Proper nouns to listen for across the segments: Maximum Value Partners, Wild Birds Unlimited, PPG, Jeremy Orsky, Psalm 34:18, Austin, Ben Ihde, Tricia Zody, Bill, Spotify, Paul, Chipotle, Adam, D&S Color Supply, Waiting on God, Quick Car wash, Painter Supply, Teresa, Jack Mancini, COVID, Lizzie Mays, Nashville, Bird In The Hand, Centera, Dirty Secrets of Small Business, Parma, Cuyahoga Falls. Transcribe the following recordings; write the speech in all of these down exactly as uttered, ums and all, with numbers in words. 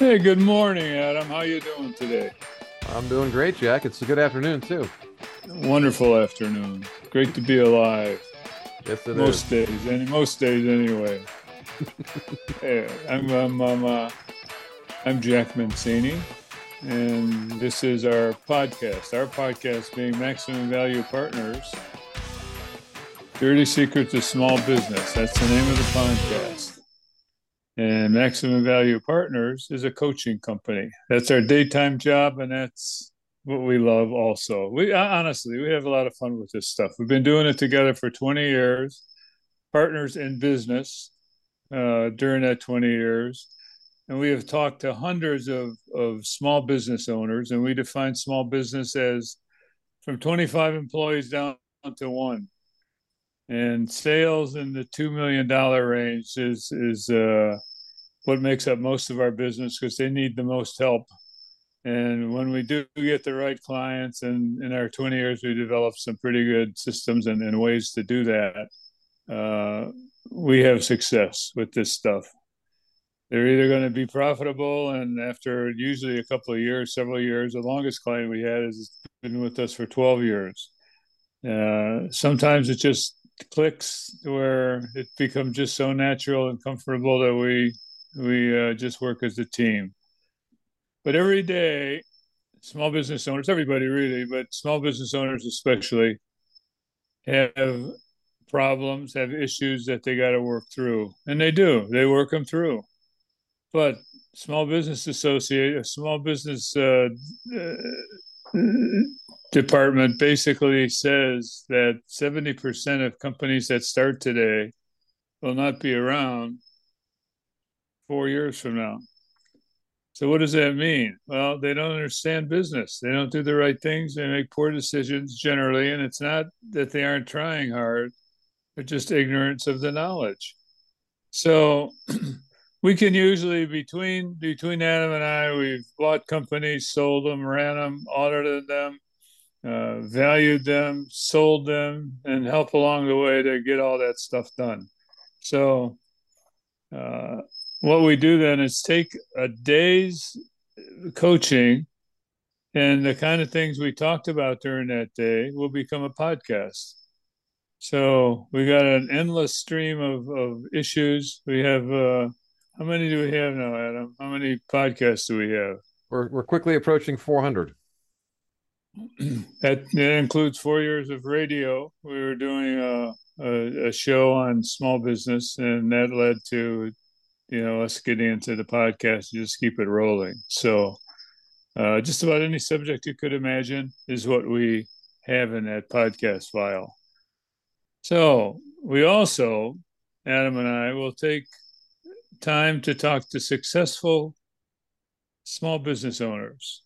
Hey, good morning, Adam. How you doing today? I'm doing great, Jack. It's a good afternoon, too. Wonderful afternoon. Great to be alive. Yes, it most is. Days, any, most days, anyway. Hey, I'm I'm I'm, uh, I'm Jack Mancini, and this is our podcast. Our podcast being Maximum Value Partners, Dirty Secrets of Small Business. That's the name of the podcast. And Maximum Value Partners is a coaching company. That's our daytime job, and that's what we love also. We honestly, we have a lot of fun with this stuff. We've been doing it together for twenty years, partners in business uh, during that twenty years. And we have talked to hundreds of, of small business owners, and we define small business as from twenty-five employees down to one. And sales in the two million dollars range is is uh, what makes up most of our business, because they need the most help. And when we do get the right clients, and in our twenty years, we developed some pretty good systems and, and ways to do that. Uh, we have success with this stuff. They're either going to be profitable, and after usually a couple of years, several years, the longest client we had has been with us for twelve years. Uh, sometimes it just clicks where it becomes just so natural and comfortable that we we uh, just work as a team. But every day, small business owners, everybody really, but small business owners especially, have problems, have issues that they got to work through. And they do. They work them through. But small business associate, small business uh, uh, department basically says that seventy percent of companies that start today will not be around four years from now. So what does that mean? Well, they don't understand business. They don't do the right things. They make poor decisions generally, and it's not that they aren't trying hard. They're just ignorance of the knowledge. So we can usually, between, between Adam and I, we've bought companies, sold them, ran them, audited them, Uh, valued them, sold them, and help along the way to get all that stuff done. So uh, what we do then is take a day's coaching, and the kind of things we talked about during that day will become a podcast. So we got an endless stream of, of issues. We have, uh, how many do we have now, Adam? How many podcasts do we have? We're, we're quickly approaching four hundred. That, that includes four years of radio. We were doing a, a, a show on small business, and that led to, you know, us getting into the podcast and just keep it rolling. So uh, just about any subject you could imagine is what we have in that podcast file. So we also, Adam and I, will take time to talk to successful small business owners.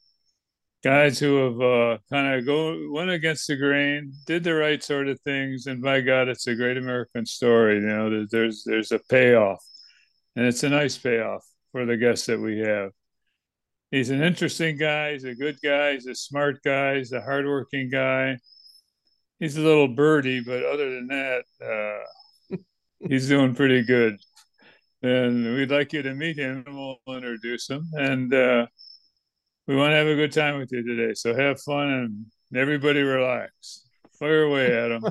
Guys who have uh, kind of go went against the grain, did the right sort of things, and by God, it's a great American story. You know, there's there's a payoff, and it's a nice payoff for the guest that we have. He's an interesting guy. He's a good guy. He's a smart guy. He's a hardworking guy. He's a little birdie, but other than that, uh, he's doing pretty good. And we'd like you to meet him. We'll introduce him, and uh, we want to have a good time with you today, so have fun and everybody relax. Fire away, Adam.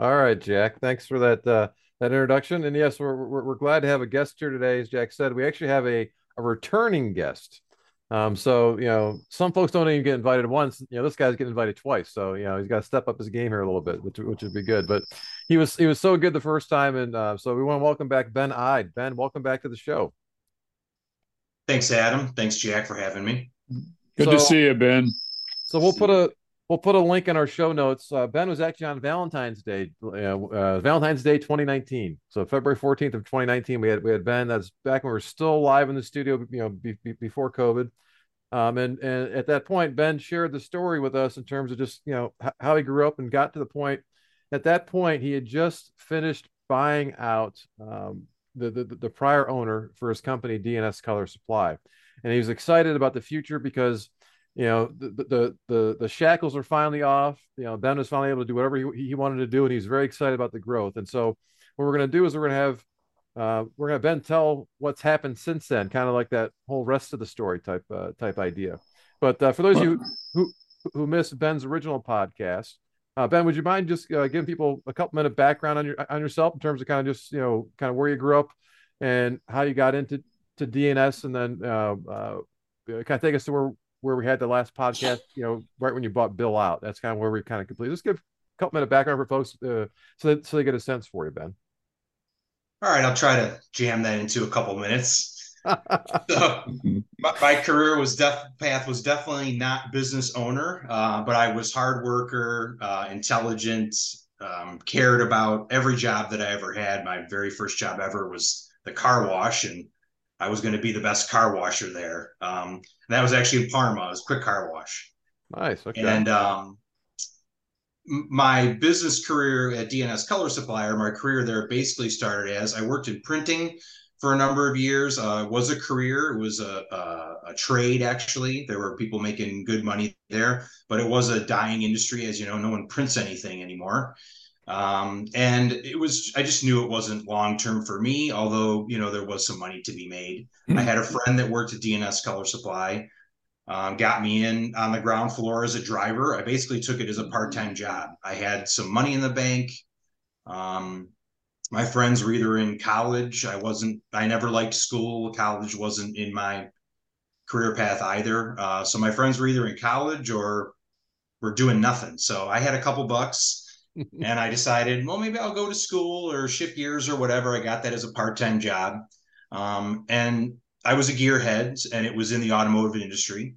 All right, Jack. Thanks for that uh, that introduction. And yes, we're, we're we're glad to have a guest here today. As Jack said, we actually have a, a returning guest. Um, so you know, some folks don't even get invited once. You know, this guy's getting invited twice. So you know, he's got to step up his game here a little bit, which which would be good. But he was he was so good the first time, and uh, so we want to welcome back Ben Ihde. Ben, welcome back to the show. Thanks, Adam. Thanks, Jack, for having me. Good so, to see you, Ben. So we'll see put a we'll put a link in our show notes. Uh, Ben was actually on Valentine's Day, uh, uh, Valentine's Day twenty nineteen. So February fourteenth of twenty nineteen, we had we had Ben. That's back when we were still live in the studio, you know, be, be, before COVID. Um, and and at that point, Ben shared the story with us in terms of just you know h- how he grew up and got to the point. At that point, he had just finished buying out. Um, The, the the prior owner for his company, D and S Color Supply, and he was excited about the future because, you know, the the the, the shackles are finally off. You know, Ben was finally able to do whatever he, he wanted to do, and he's very excited about the growth. And so, what we're going to do is we're going to have Uh, we're going to Ben tell what's happened since then, kind of like that whole rest of the story type uh, type idea. But uh, for those of you who who missed Ben's original podcast, uh, Ben, would you mind just uh, giving people a couple minute background on your on yourself in terms of kind of just you know kind of where you grew up and how you got into to D and S, and then uh, uh, kind of take us to where where we had the last podcast. You know, right when you bought Bill out, that's kind of where we kind of complete. Just give a couple minute background for folks, uh, so that, so they get a sense for you, Ben. All right, I'll try to jam that into a couple minutes. So my, my career was def- path was definitely not business owner, uh, but I was hard worker, uh, intelligent, um, cared about every job that I ever had. My very first job ever was the car wash, and I was going to be the best car washer there. Um, and that was actually in Parma. It was Quick Car Wash. Nice. Okay. And um, my business career at D and S Color Supply, or my career there, basically started as I worked in printing for a number of years. Uh, it was a career. It was a, a, a trade, actually. There were people making good money there, but it was a dying industry. As you know, no one prints anything anymore. Um, and it was, I just knew it wasn't long-term for me, although, you know, there was some money to be made. Mm-hmm. I had a friend that worked at D and S Color Supply, um, got me in on the ground floor as a driver. I basically took it as a part-time job. I had some money in the bank. Um, my friends were either in college. I wasn't, I never liked school. College wasn't in my career path either. Uh, so my friends were either in college or were doing nothing. So I had a couple bucks. And I decided, well, maybe I'll go to school or shift gears or whatever. I got that as a part-time job. Um, and I was a gearhead, and it was in the automotive industry.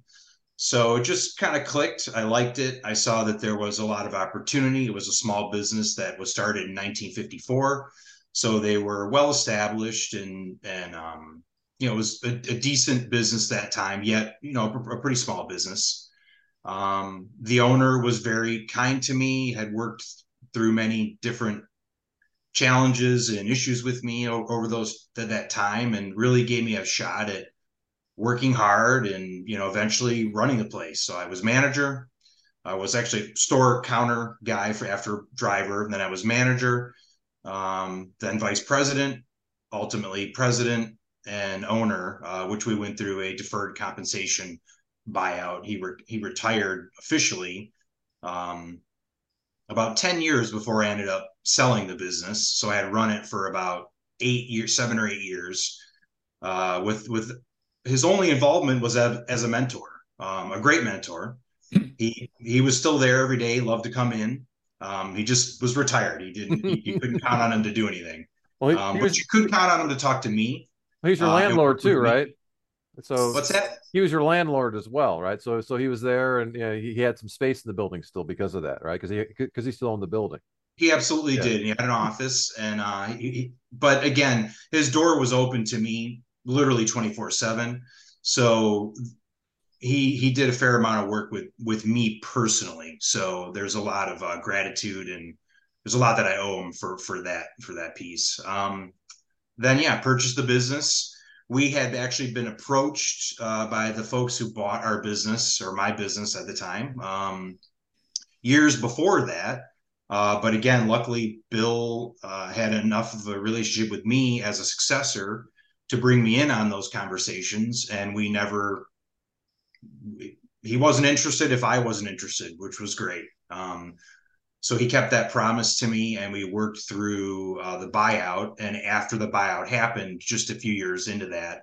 So it just kind of clicked. I liked it. I saw that there was a lot of opportunity. It was a small business that was started in nineteen fifty-four. So they were well-established, and, and um, you know, it was a, a decent business that time, yet, you know, a, a pretty small business. Um, the owner was very kind to me, had worked through many different challenges and issues with me over those th- that time, and really gave me a shot at working hard and, you know, eventually running the place. So I was manager. I was actually store counter guy for after driver. And then I was manager, um, then vice president, ultimately president and owner, uh, which we went through a deferred compensation buyout. He re- he retired officially, um, about ten years before I ended up selling the business. So I had run it for about eight years, seven or eight years, uh, with, with his only involvement was as, as a mentor, um, a great mentor. He, he was still there every day, loved to come in. Um, he just was retired. He didn't, he, you couldn't count on him to do anything. Well, he, um, he was, but you could count on him to talk to me. He's your uh, landlord too, right? So what's that? He was your landlord as well, right? So so he was there, and you know, he, he had some space in the building still because of that, right? Because he because he still owned the building. He absolutely yeah. did. He had an office, and uh, he, but again, his door was open to me literally twenty-four seven. So he he did a fair amount of work with with me personally. So there's a lot of uh, gratitude, and there's a lot that I owe him for for that for that piece. Um, then yeah, purchased the business. We had actually been approached uh, by the folks who bought our business, or my business at the time, um, years before that. Uh, but again, luckily, Bill uh, had enough of a relationship with me as a successor to bring me in on those conversations. And we never, he wasn't interested if I wasn't interested, which was great. Um, so he kept that promise to me, and we worked through uh, the buyout. And after the buyout happened, just a few years into that,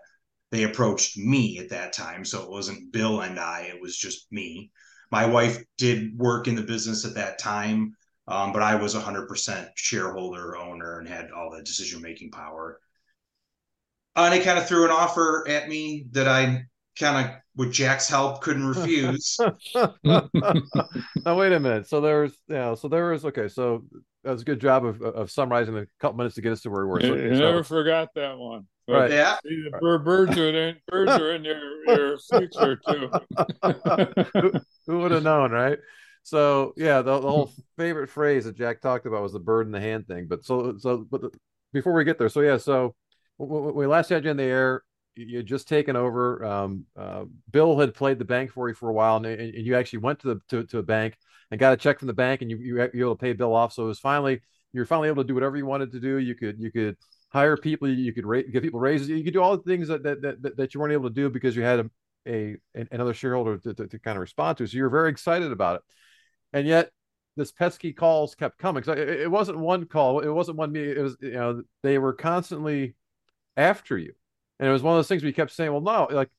they approached me at that time. So it wasn't Bill and I, it was just me. My wife did work in the business at that time, um, but I was one hundred percent shareholder owner and had all the decision-making power. And they kind of threw an offer at me that I kind of, with Jack's help, couldn't refuse. Now wait a minute. So there's, yeah. You know, so there was okay. So that was a good job of of summarizing a couple minutes to get us to where we were. So, you so. Never forgot that one. But right. Yeah. The right. Birds are in. Birds are in your, your future too. who, who would have known, right? So yeah, the, the whole favorite phrase that Jack talked about was the bird in the hand thing. But so so but the, before we get there, so yeah, so when we last had you in the air, you had just taken over. Um, uh, Bill had played the bank for you for a while, and, and you actually went to the to, to a bank and got a check from the bank, and you you, you were able to pay Bill off. So it was finally you were finally able to do whatever you wanted to do. You could you could hire people, you could ra- give people raises, you could do all the things that that that, that you weren't able to do because you had a, a another shareholder to, to, to kind of respond to. So you're very excited about it, and yet this pesky calls kept coming. So it, it wasn't one call, it wasn't one meeting. It was, you know, they were constantly after you, and it was one of those things we kept saying, well, no, like,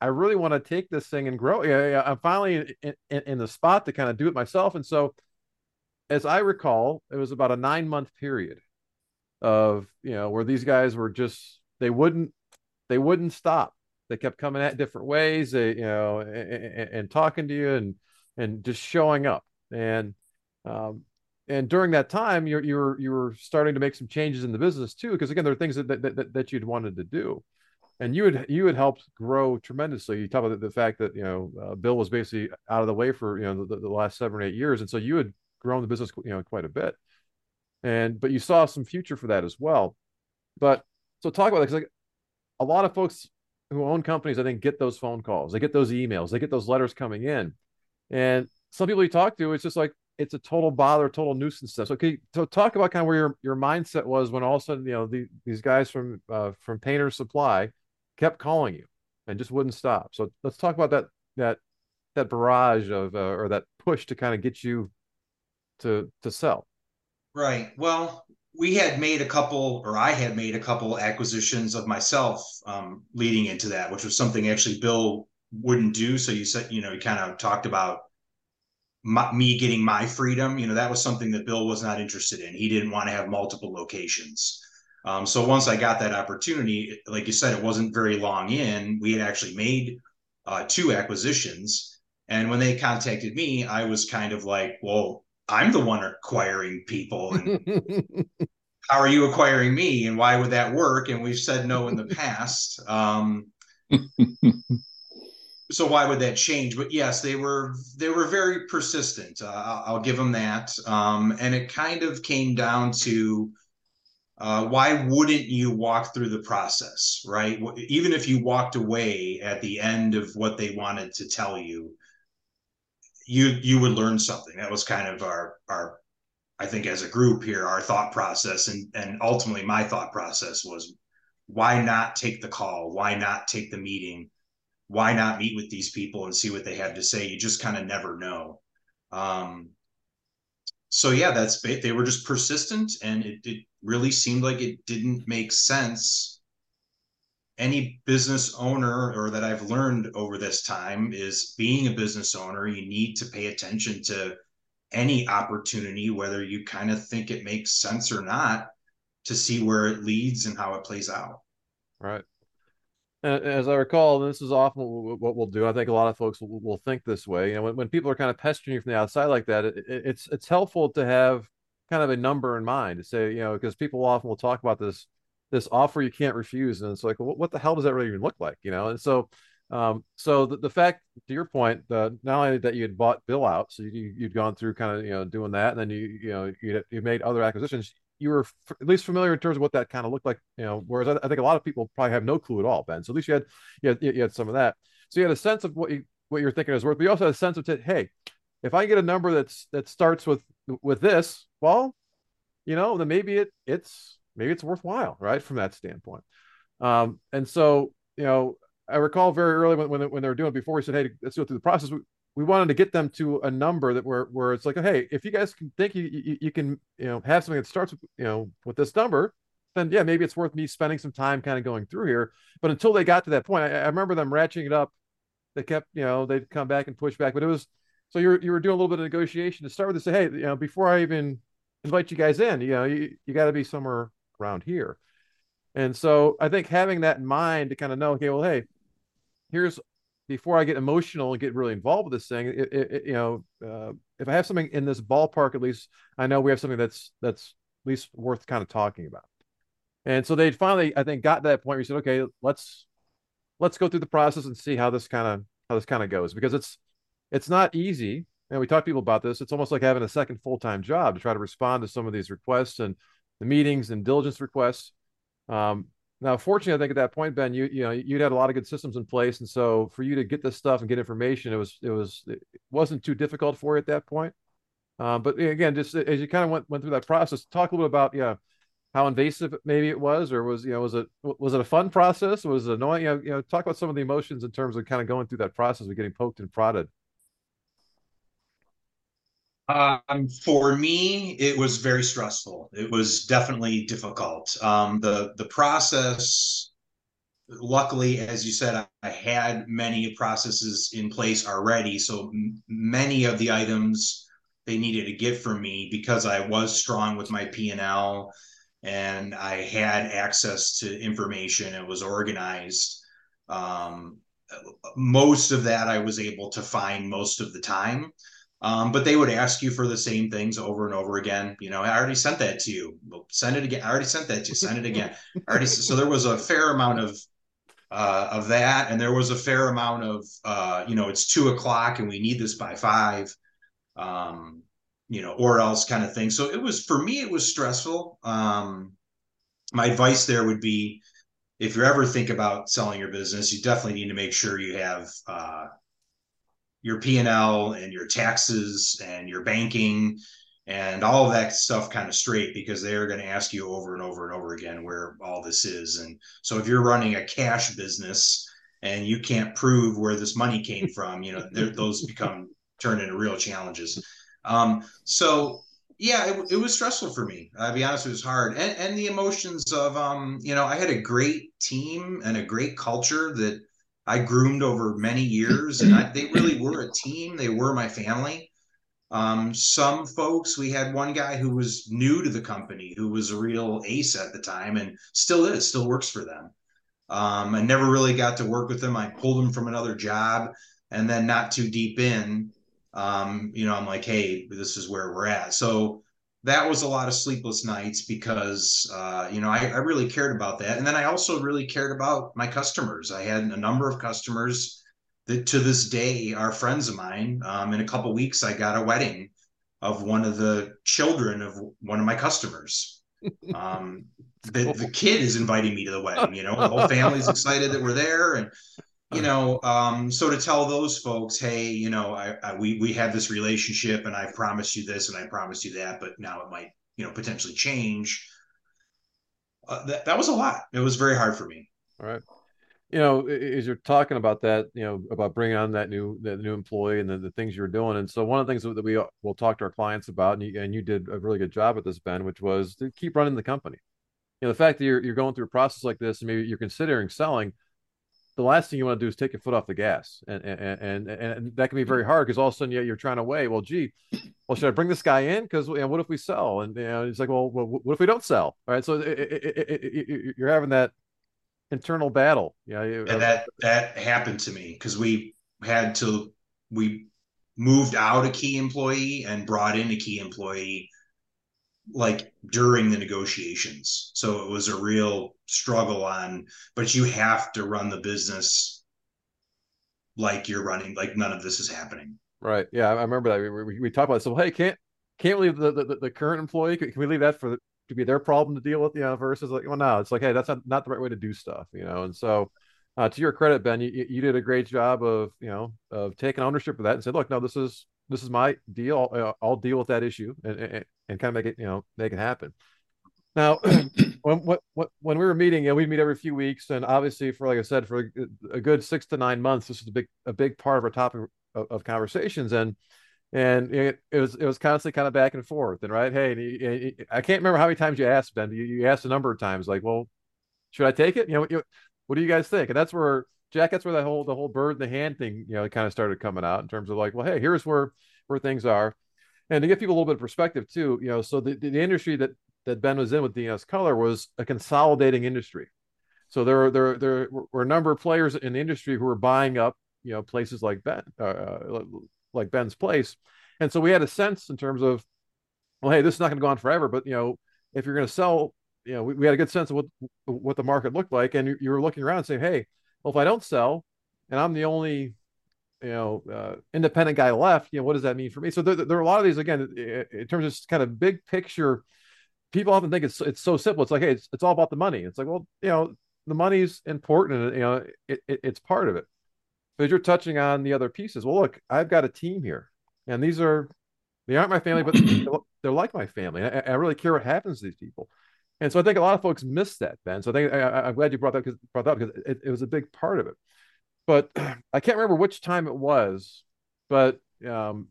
I really want to take this thing and grow. Yeah, yeah, I'm finally in, in, in the spot to kind of do it myself. And so, as I recall, it was about a nine month period of, you know, where these guys were just, they wouldn't, they wouldn't stop. They kept coming at different ways, they, you know, and, and, and talking to you and, and just showing up. And, um, and during that time, you're, you were, you were starting to make some changes in the business too. Cause again, there are things that, that, that, that you'd wanted to do. And you had you had helped grow tremendously. You talk about the, the fact that, you know, uh, Bill was basically out of the way for, you know, the, the last seven or eight years, and so you had grown the business, you know, quite a bit. And but you saw some future for that as well. But so talk about that, because like a lot of folks who own companies, I think, get those phone calls, they get those emails, they get those letters coming in, and some people you talk to, it's just like it's a total bother, total nuisance stuff. So, okay, so talk about kind of where your your mindset was when all of a sudden, you know, the, these guys from uh, from Painter Supply kept calling you and just wouldn't stop. So let's talk about that that that barrage of uh, or that push to kind of get you to to sell. Right. Well, we had made a couple, or I had made a couple acquisitions of myself um, leading into that, which was something actually Bill wouldn't do. So you said, you know, he kind of talked about my, me getting my freedom. You know, that was something that Bill was not interested in. He didn't want to have multiple locations. Um, so once I got that opportunity, like you said, it wasn't very long in, we had actually made uh, two acquisitions. And when they contacted me, I was kind of like, well, I'm the one acquiring people. And how are you acquiring me? And why would that work? And we've said no in the past. Um, so why would that change? But yes, they were, they were very persistent. Uh, I'll give them that. Um, and it kind of came down to, Uh, why wouldn't you walk through the process, right? Even if you walked away at the end of what they wanted to tell you, you you would learn something. That was kind of our, our I think as a group here, our thought process. And, and ultimately my thought process was, why not take the call? Why not take the meeting? Why not meet with these people and see what they have to say? You just kind of never know. Um, so yeah, that's, they were just persistent, and it did really seemed like it didn't make sense. Any business owner, or that I've learned over this time, is being a business owner, you need to pay attention to any opportunity, whether you kind of think it makes sense or not, to see where it leads and how it plays out. Right. And as I recall, and this is often what we'll do, I think a lot of folks will, will think this way. You know, when, when people are kind of pestering you from the outside like that, it, it's it's helpful to have kind of a number in mind to say, you know, because people often will talk about this, this offer you can't refuse. And it's like, well, what the hell does that really even look like? You know? And so, um, so the, the fact, to your point, uh, not only that you had bought Bill out, so you, you'd gone through kind of, you know, doing that. And then you, you know, you you made other acquisitions. You were f- at least familiar in terms of what that kind of looked like, you know, whereas I, I think a lot of people probably have no clue at all, Ben. So at least you had, you had, you had some of that. So you had a sense of what you, what you're thinking is worth, but you also had a sense of, t- hey, if I get a number that's, that starts with, with this, well, you know, then maybe it it's, maybe it's worthwhile, right? From that standpoint. Um, and so, you know, I recall very early when, when, when they were doing it before, we said, hey, let's go through the process. We, we wanted to get them to a number that where, where it's like, hey, if you guys can think you, you, you can, you know, have something that starts with, you know, with this number, then yeah, maybe it's worth me spending some time kind of going through here. But until they got to that point, I, I remember them ratcheting it up. They kept, you know, they'd come back and push back, but it was, so you you were doing a little bit of negotiation to start with, to say, hey, you know, before I even invite you guys in, you know, you, you got to be somewhere around here. And so I think having that in mind to kind of know, okay, well, hey, here's, before I get emotional and get really involved with this thing, it, it, it, you know, uh, if I have something in this ballpark, at least I know we have something that's that's at least worth kind of talking about. And so they finally, I think, got to that point where you said, okay, let's let's go through the process and see how this kind of how this kind of goes, because it's. It's not easy, and we talk to people about this. It's almost like having a second full-time job to try to respond to some of these requests and the meetings and diligence requests. Um, now, fortunately, I think at that point, Ben, you you know you'd had a lot of good systems in place, and so for you to get this stuff and get information, it was it was it wasn't too difficult for you at that point. Uh, but again, just as you kind of went went through that process, talk a little bit about yeah, how invasive maybe it was, or was, you know, was it, was it a fun process? Was it annoying? You know, you know, talk about some of the emotions in terms of kind of going through that process of getting poked and prodded. Um, for me, it was very stressful. It was definitely difficult. Um, the, the process, luckily, as you said, I had many processes in place already. So many of the items they needed to get from me, because I was strong with my P and L and I had access to information, it was organized. Um, most of that I was able to find most of the time. Um, but they would ask you for the same things over and over again. You know, I already sent that to you. Well, send it again. I already sent that to you. Send it again. I already. So there was a fair amount of uh, of that, and there was a fair amount of uh, you know, it's two o'clock and we need this by five, um, you know, or else kind of thing. So it was, for me, it was stressful. Um, my advice there would be, if you ever think about selling your business, you definitely need to make sure you have Uh, your P and L and your taxes and your banking and all of that stuff kind of straight, because they're going to ask you over and over and over again where all this is. And so if you're running a cash business and you can't prove where this money came from, you know, those become turn into real challenges. Um, so yeah, it, it was stressful for me. I'll be honest, it was hard. And, and the emotions of, um, you know, I had a great team and a great culture that I groomed over many years, and I, they really were a team. They were my family. Um, some folks, we had one guy who was new to the company, who was a real ace at the time and still is, still works for them. Um, I never really got to work with him. I pulled him from another job, and then not too deep in, um, you know, I'm like, hey, this is where we're at. So that was a lot of sleepless nights, because, uh, you know, I, I really cared about that. And then I also really cared about my customers. I had a number of customers that to this day are friends of mine. Um, in a couple of weeks, I got a wedding of one of the children of one of my customers. Um, the, the kid is inviting me to the wedding, you know, the whole family's excited that we're there. And, you know, um, so to tell those folks, hey, you know, I, I we we had this relationship, and I promised you this, and I promised you that, but now it might, you know, potentially change. Uh, that that was a lot. It was very hard for me. All right, you know, as you're talking about that, you know, about bringing on that new that new employee and the, the things you were doing, and so one of the things that we will talk to our clients about, and you, and you did a really good job at this, Ben, which was to keep running the company. You know, the fact that you're you're going through a process like this, and maybe you're considering selling, the last thing you want to do is take your foot off the gas. And, and, and, and that can be very hard, because all of a sudden you're trying to weigh, well, gee, well, should I bring this guy in? Cause you know, what if we sell? And you know, it's like, well, what if we don't sell? All right. So it, it, it, it, you're having that internal battle. Yeah. You know, and that, that happened to me, cause we had to, we moved out a key employee and brought in a key employee like during the negotiations. So it was a real struggle on, but you have to run the business like you're running, like none of this is happening. Right. Yeah. I remember that we, we, we talked about this. So, hey, can't, can't we leave the, the, the current employee? Can we leave that for the, to be their problem to deal with? You know, versus like, well, no, it's like, hey, that's not, not the right way to do stuff, you know? And so uh, to your credit, Ben, you, you did a great job of, you know, of taking ownership of that and said, look, no, this is, this is my deal. I'll, I'll deal with that issue and, and, and kind of make it, you know, make it happen. Now, when, what, what, when we were meeting, you know, we meet every few weeks, and obviously for, like I said, for a, a good six to nine months, this is a big, a big part of our topic of, of conversations. And, and it, it was, it was constantly kind of back and forth, and right. Hey, and, and I can't remember how many times you asked, Ben, but you, you asked a number of times, like, well, should I take it? You know, what, you, what do you guys think? And that's where Jack, that's where the whole, the whole bird in the hand thing, you know, it kind of started coming out in terms of like, well, hey, here's where, where things are. And to give people a little bit of perspective too, you know, so the, the industry that, that Ben was in with D and S Color was a consolidating industry. So there were, there, there were a number of players in the industry who were buying up, you know, places like Ben, uh, like Ben's place. And so we had a sense in terms of, well, hey, this is not going to go on forever, but you know, if you're going to sell, you know, we, we had a good sense of what, what the market looked like. And you, you were looking around and saying, hey, well, if I don't sell and I'm the only, you know, uh, independent guy left, you know, what does that mean for me? So there, there are a lot of these, again, in terms of kind of big picture, people often think it's, it's so simple. It's like, hey, it's, it's all about the money. It's like, well, you know, the money's important and, you know, it, it, it's part of it, but you're touching on the other pieces. Well, look, I've got a team here, and these are, they aren't my family, but they're like my family. I, I really care what happens to these people. And so I think a lot of folks miss that, Ben. So I think I, I'm glad you brought that because brought that because it, it was a big part of it. But I can't remember which time it was, but um,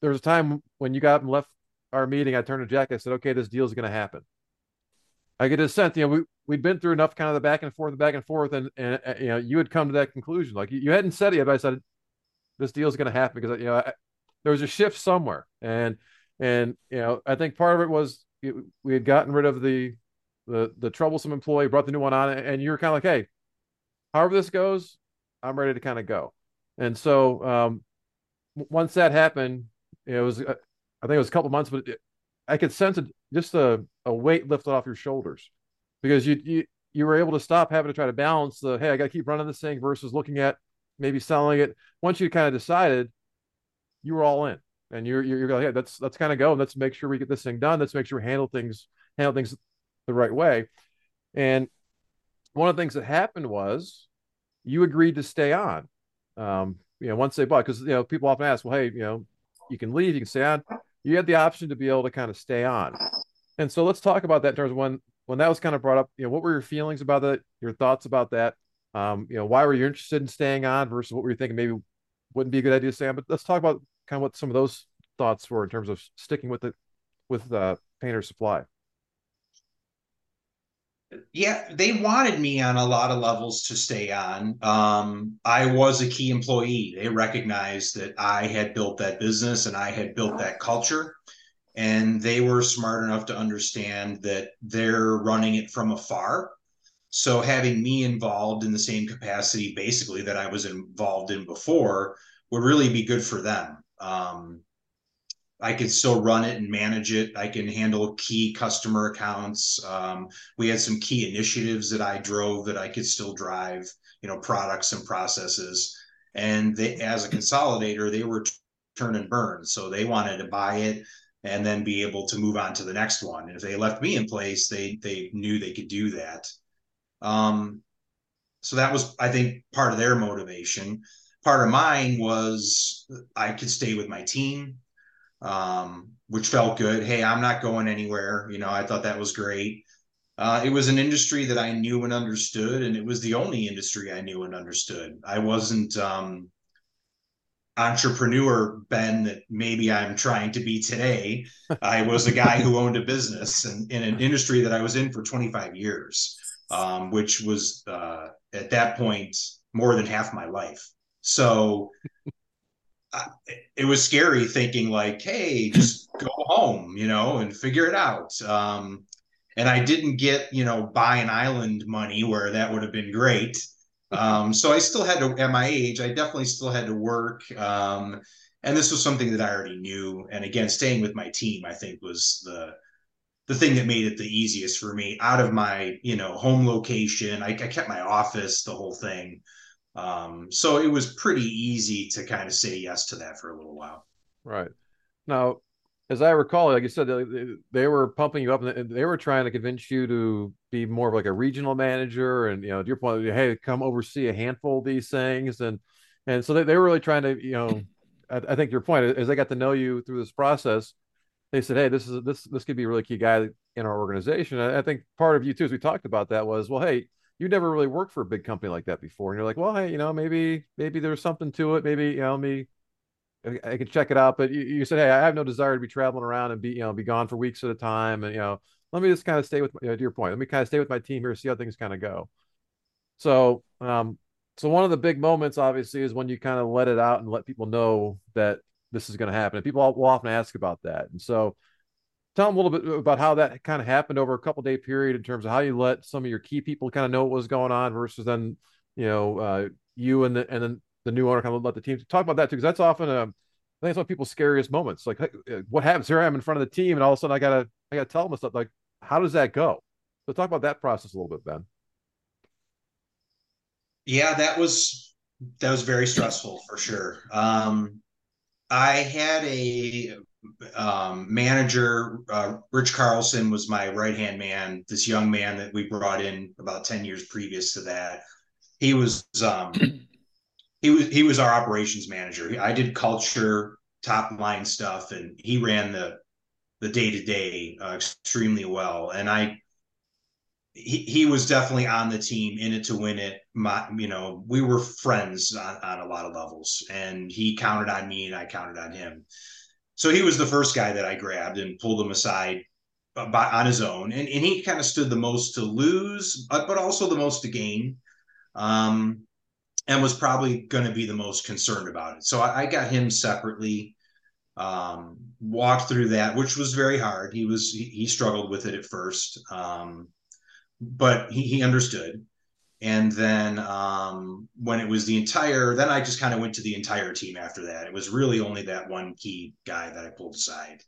there was a time when you got up and left our meeting. I turned to Jack. I said, "Okay, this deal is going to happen." I get a sense, you know, we we'd been through enough kind of the back and forth, the back and forth, and and uh, you know, you had come to that conclusion. Like you, you hadn't said it yet, but I said, "This deal is going to happen," because you know I, there was a shift somewhere, and and you know, I think part of it was. It, we had gotten rid of the, the the troublesome employee, brought the new one on, and you were kind of like, "Hey, however this goes, I'm ready to kind of go." And so um, once that happened, it was uh, I think it was a couple months, but it, I could sense it, just a, a weight lifted off your shoulders, because you you you were able to stop having to try to balance the, "Hey, I got to keep running this thing" versus looking at maybe selling it. Once you kind of decided, you were all in. And you're you're like, "Yeah, let's let's kind of go, and let's make sure we get this thing done. Let's make sure we handle things handle things the right way." And one of the things that happened was you agreed to stay on. Um, you know, once they bought, because you know people often ask, "Well, hey, you know, you can leave, you can stay on." You had the option to be able to kind of stay on. And so let's talk about that in terms of when when that was kind of brought up. You know, what were your feelings about that? Your thoughts about that? Um, you know, why were you interested in staying on versus what were you thinking maybe wouldn't be a good idea to stay on? But let's talk about kind of what some of those thoughts were in terms of sticking with the with uh, Painter Supply. Yeah, they wanted me on a lot of levels to stay on. Um, I was a key employee. They recognized that I had built that business and I had built that culture, and they were smart enough to understand that they're running it from afar. So having me involved in the same capacity, basically, that I was involved in before would really be good for them. Um, I can still run it and manage it. I can handle key customer accounts. Um, we had some key initiatives that I drove that I could still drive, you know, products and processes. And they, as a consolidator, they were turn and burn. So they wanted to buy it and then be able to move on to the next one. And if they left me in place, they, they knew they could do that. Um, so that was, I think, part of their motivation. Part of mine was I could stay with my team, um, which felt good. Hey, I'm not going anywhere. You know, I thought that was great. Uh, it was an industry that I knew and understood, and it was the only industry I knew and understood. I wasn't um, entrepreneur Ben that maybe I'm trying to be today. I was a guy who owned a business and in an industry that I was in for twenty-five years, um, which was uh, at that point more than half my life. So uh, it was scary thinking like, "Hey, just go home, you know, and figure it out." Um, and I didn't get, you know, buy an island money where that would have been great. Um, so I still had to, at my age, I definitely still had to work. Um, and this was something that I already knew. And again, staying with my team, I think, was the the thing that made it the easiest for me out of my, you know, home location. I, I kept my office, the whole thing. Um, so it was pretty easy to kind of say yes to that for a little while. Right. Now, as I recall, like you said, they, they were pumping you up and they were trying to convince you to be more of like a regional manager. And, you know, to your point, "Hey, come oversee a handful of these things." And, and so they, they were really trying to, you know, I, I think your point, as they got to know you through this process, they said, "Hey, this is, this, this could be a really key guy in our organization." I, I think part of you too, as we talked about that was, well, "Hey, you never really worked for a big company like that before." And you're like, "Well, hey, you know, maybe, maybe there's something to it. Maybe, you know, me, I, I can check it out." But you, you said, "Hey, I have no desire to be traveling around and be, you know, be gone for weeks at a time. And, you know, let me just kind of stay with, you know, to your point, let me kind of stay with my team here, see how things kind of go." So, um, so one of the big moments obviously is when you kind of let it out and let people know that this is going to happen. And people will often ask about that. And so, tell them a little bit about how that kind of happened over a couple day period in terms of how you let some of your key people kind of know what was going on versus then, you know, uh, you and the, and then the new owner kind of let the team talk about that too. Cause that's often, a, I think it's one of people's scariest moments. Like, hey, what happens here? I'm in front of the team and all of a sudden I gotta, I gotta tell them stuff. Like, how does that go? So talk about that process a little bit, Ben. Yeah, that was, that was very stressful for sure. Um, I had a, Um, manager, uh, Rich Carlson was my right-hand man, this young man that we brought in about ten years previous to that. He was, um, he was, he was our operations manager. I did culture, top line stuff, and he ran the, the day-to-day uh, extremely well. And I, he, he was definitely on the team, in it to win it. My, you know, we were friends on, on a lot of levels, and he counted on me and I counted on him. So he was the first guy that I grabbed and pulled him aside by, on his own. And, and he kind of stood the most to lose, but, but also the most to gain, um, and was probably going to be the most concerned about it. So I, I got him separately, um, walked through that, which was very hard. He was, he, he struggled with it at first. Um, but he, he understood. And then, um, when it was the entire, then I just kind of went to the entire team after that. It was really only that one key guy that I pulled aside.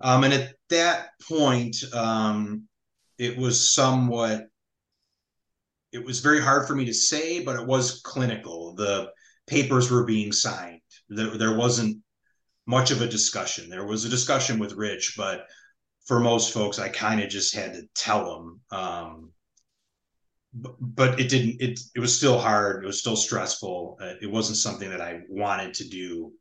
Um, and at that point, um, it was somewhat, it was very hard for me to say, but it was clinical. The papers were being signed. There, there wasn't much of a discussion. There was a discussion with Rich, but for most folks, I kind of just had to tell them. Um, but, but it didn't, it, it was still hard. It was still stressful. Uh, it wasn't something that I wanted to do.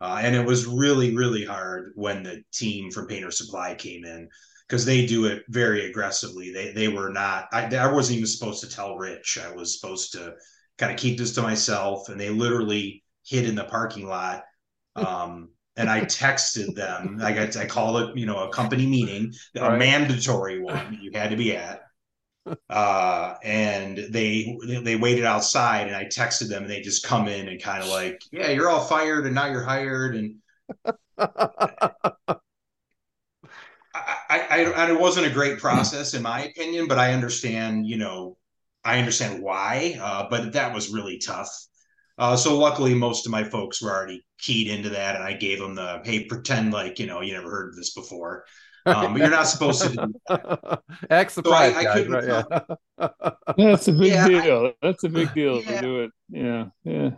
Uh, and it was really, really hard when the team from Painter Supply came in, because they do it very aggressively. They they were not, I, I wasn't even supposed to tell Rich. I was supposed to kind of keep this to myself. And they literally hid in the parking lot. Um, and I texted them. I got, I call it, you know, a company meeting, a right. mandatory one you had to be at. Uh, and they, they waited outside, and I texted them, and they just come in and kind of like, yeah, you're all fired and now you're hired. And I, I, I, it wasn't a great process in my opinion, but I understand, you know, I understand why, uh, but that was really tough. Uh, so luckily most of my folks were already keyed into that. And I gave them the, hey, pretend like, you know, you never heard of this before. Um, but you're not supposed to do that. Act surprised, so I, I couldn't, right, yeah. That's a big yeah, deal. I, that's a big deal yeah. to do it. Yeah. Yeah.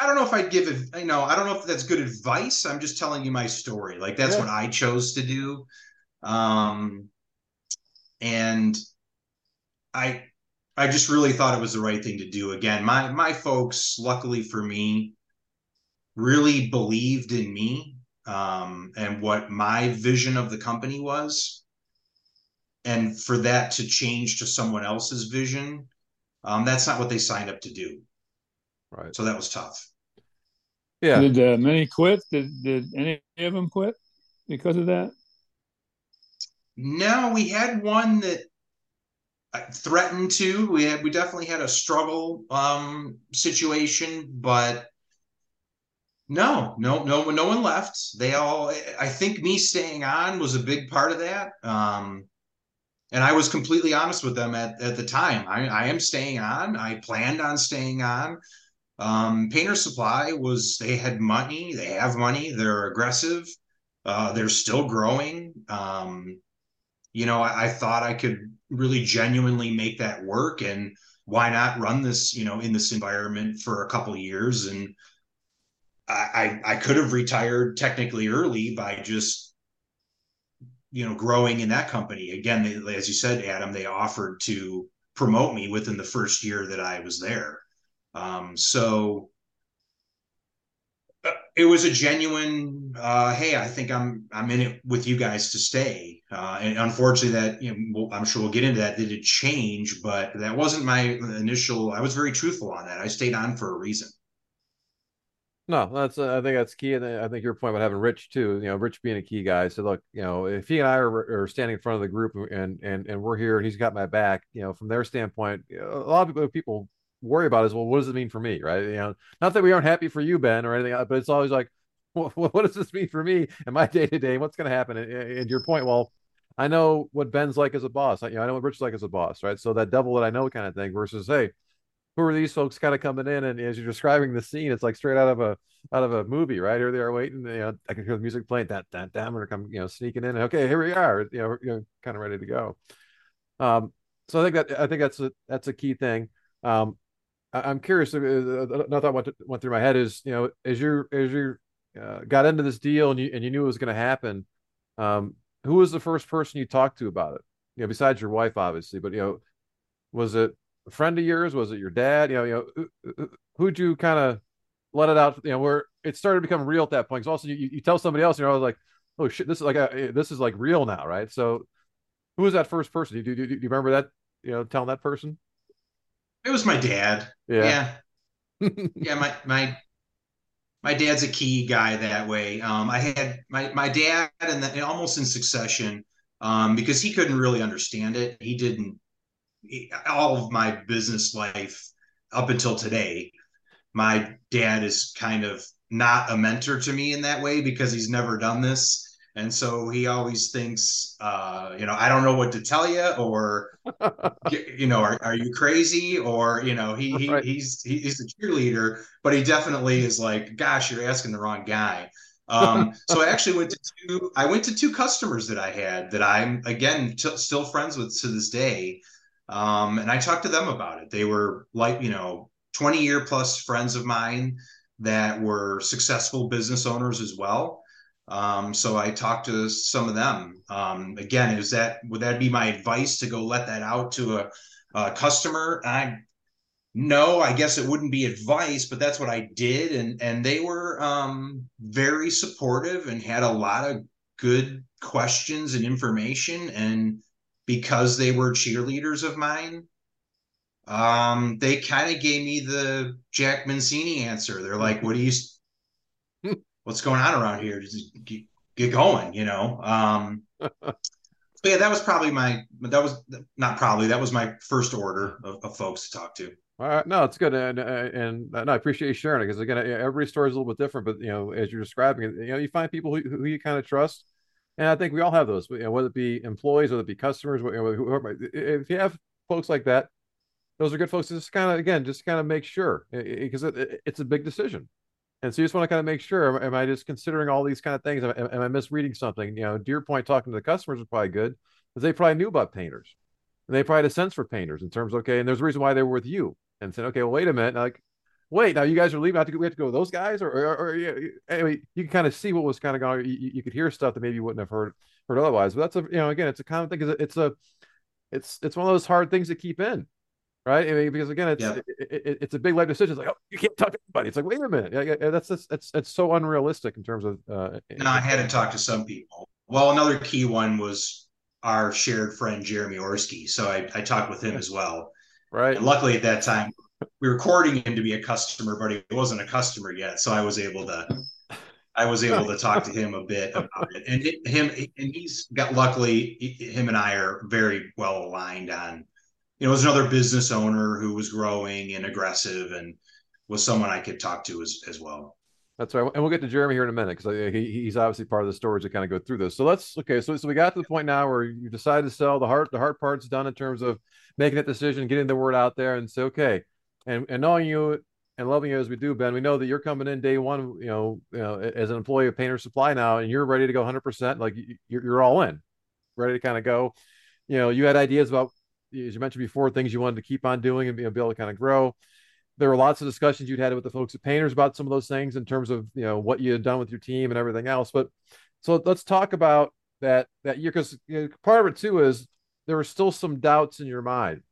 I don't know if I'd give it, you know, I don't know if that's good advice. I'm just telling you my story. Like that's yeah. what I chose to do. Um, and I, I just really thought it was the right thing to do. Again, my, my folks, luckily for me, really believed in me, um, and what my vision of the company was. And for that to change to someone else's vision, um, that's not what they signed up to do. Right. So that was tough. Yeah. Did uh, many quit? Did, did any of them quit because of that? No, we had one that threatened to. We had, we definitely had a struggle, um, situation, but no, no, no, no one left. They all, I think me staying on was a big part of that. Um, and I was completely honest with them at, at the time. I, I am staying on. I planned on staying on. Um, Painter Supply was, they had money, they have money, they're aggressive. Uh, they're still growing. Um, you know, I, I thought I could really genuinely make that work, and why not run this, you know, in this environment for a couple of years. And I, I could have retired technically early by just, you know, growing in that company. Again, they, as you said, Adam, they offered to promote me within the first year that I was there. Um, so it was a genuine, uh, hey, I think I'm, I'm in it with you guys to stay. Uh, and unfortunately that, you know, I'm sure we'll get into that. Did it change? But that wasn't my initial, I was very truthful on that. I stayed on for a reason. No, that's uh, I think that's key, and I think your point about having Rich too. You know, Rich being a key guy. So look, you know, if he and I are, are standing in front of the group, and and and we're here, and he's got my back. You know, from their standpoint, a lot of people worry about is, well, what does it mean for me, right? You know, not that we aren't happy for you, Ben, or anything, but it's always like, well, what does this mean for me and my day to day? What's going to happen? And, and your point, well, I know what Ben's like as a boss. You know, I know what Rich's like as a boss, right? So that double that I know kind of thing versus, hey, who are these folks kind of coming in? And as you're describing the scene, it's like straight out of a, out of a movie, right? Here they are waiting, you know, I can hear the music playing, that, that, that, or come, you know, sneaking in. Okay, here we are, you know, you're kind of ready to go. Um, so I think that, I think that's a, that's a key thing. Um, I, I'm curious, another thought that went, to, went through my head is, you know, as you, as you uh, got into this deal and you, and you knew it was going to happen, um, who was the first person you talked to about it? You know, besides your wife, obviously, but, you know, was it a friend of yours? Was it your dad? You know, you know, who'd you kind of let it out? You know, where it started to become real at that point. Because also you, you tell somebody else, you know, I was like, oh shit, this is like a, this is like real now, right? So Who was that first person? Do, do, do, do you remember that? You know, telling that person. It was my dad. Yeah. Yeah. yeah. My, my, my dad's a key guy that way. Um, I had my, my dad and, the, and almost in succession, um, because he couldn't really understand it. He didn't he, all of my business life up until today. My dad is kind of not a mentor to me in that way because he's never done this. And so he always thinks, uh, you know, I don't know what to tell you, or, you know, are, are you crazy? Or, you know, he, he right. he's he's a cheerleader, but he definitely is like, gosh, you're asking the wrong guy. Um, so I actually went to two, I went to two customers that I had that I'm, again, t- still friends with to this day. Um, and I talked to them about it. They were like, you know, twenty year plus friends of mine that were successful business owners as well. Um, so I talked to some of them, um, again, is that, would that be my advice to go let that out to a, a customer? I, no, I guess it wouldn't be advice, but that's what I did. And, and they were, um, very supportive and had a lot of good questions and information. And because they were cheerleaders of mine, um, they kind of gave me the Jack Mancini answer. They're like, what do you, what's going on around here? Just get, get going, you know? Um, but yeah, that was probably my, that was not probably, that was my first order of, of folks to talk to. All right. No, it's good. And, and, and I appreciate you sharing it because again, every story is a little bit different, but you know, as you're describing it, you know, you find people who, who you kind of trust. And I think we all have those, you know, whether it be employees, whether it be customers, whoever, if you have folks like that, those are good folks to just kind of, again, just kind of make sure because it, it, it's a big decision. And so you just want to kind of make sure, am I just considering all these kind of things? Am, am I misreading something? You know, to your point, talking to the customers was probably good because they probably knew about painters and they probably had a sense for painters in terms of, okay, and there's a reason why they were with you and said, okay, well, wait a minute. Like, wait, now you guys are leaving. I have to go, we have to go with those guys? Or, or, or yeah, anyway, you can kind of see what was kind of going on. You, you could hear stuff that maybe you wouldn't have heard, heard otherwise. But that's a, you know, again, it's a common thing. It's a, it's a, it's, it's one of those hard things to keep in. Right, I mean, because again, it's yeah. it, it, it's a big life decision. It's like, oh, you can't talk to anybody. It's like, wait a minute, that's that's that's, that's so unrealistic in terms of. Uh, no, I had to talk to some people. Well, another key one was our shared friend Jeremy Orsky. So I, I talked with him as well. Right. And luckily, at that time, we were courting him to be a customer, but he wasn't a customer yet. So I was able to, I was able to talk to him a bit about it, and it, him and he's got luckily him and I are very well aligned on. You know, it was another business owner who was growing and aggressive and was someone I could talk to as, as well. That's right. And we'll get to Jeremy here in a minute because he, he's obviously part of the stories that kind of go through this. So let's, okay. So, so we got to the point now where you decide to sell the heart, the hard part's done in terms of making that decision, getting the word out there and say, okay. And, and knowing you and loving you as we do, Ben, we know that you're coming in day one, you know, you know as an employee of Painter Supply now, and you're ready to go one hundred percent. Like you're, you're all in, ready to kind of go, you know, you had ideas about, as you mentioned before, things you wanted to keep on doing and be able to kind of grow. There were lots of discussions you'd had with the folks at Painters about some of those things in terms of, you know, what you had done with your team and everything else. But so let's talk about that, that year, because you know, part of it too is there were still some doubts in your mind.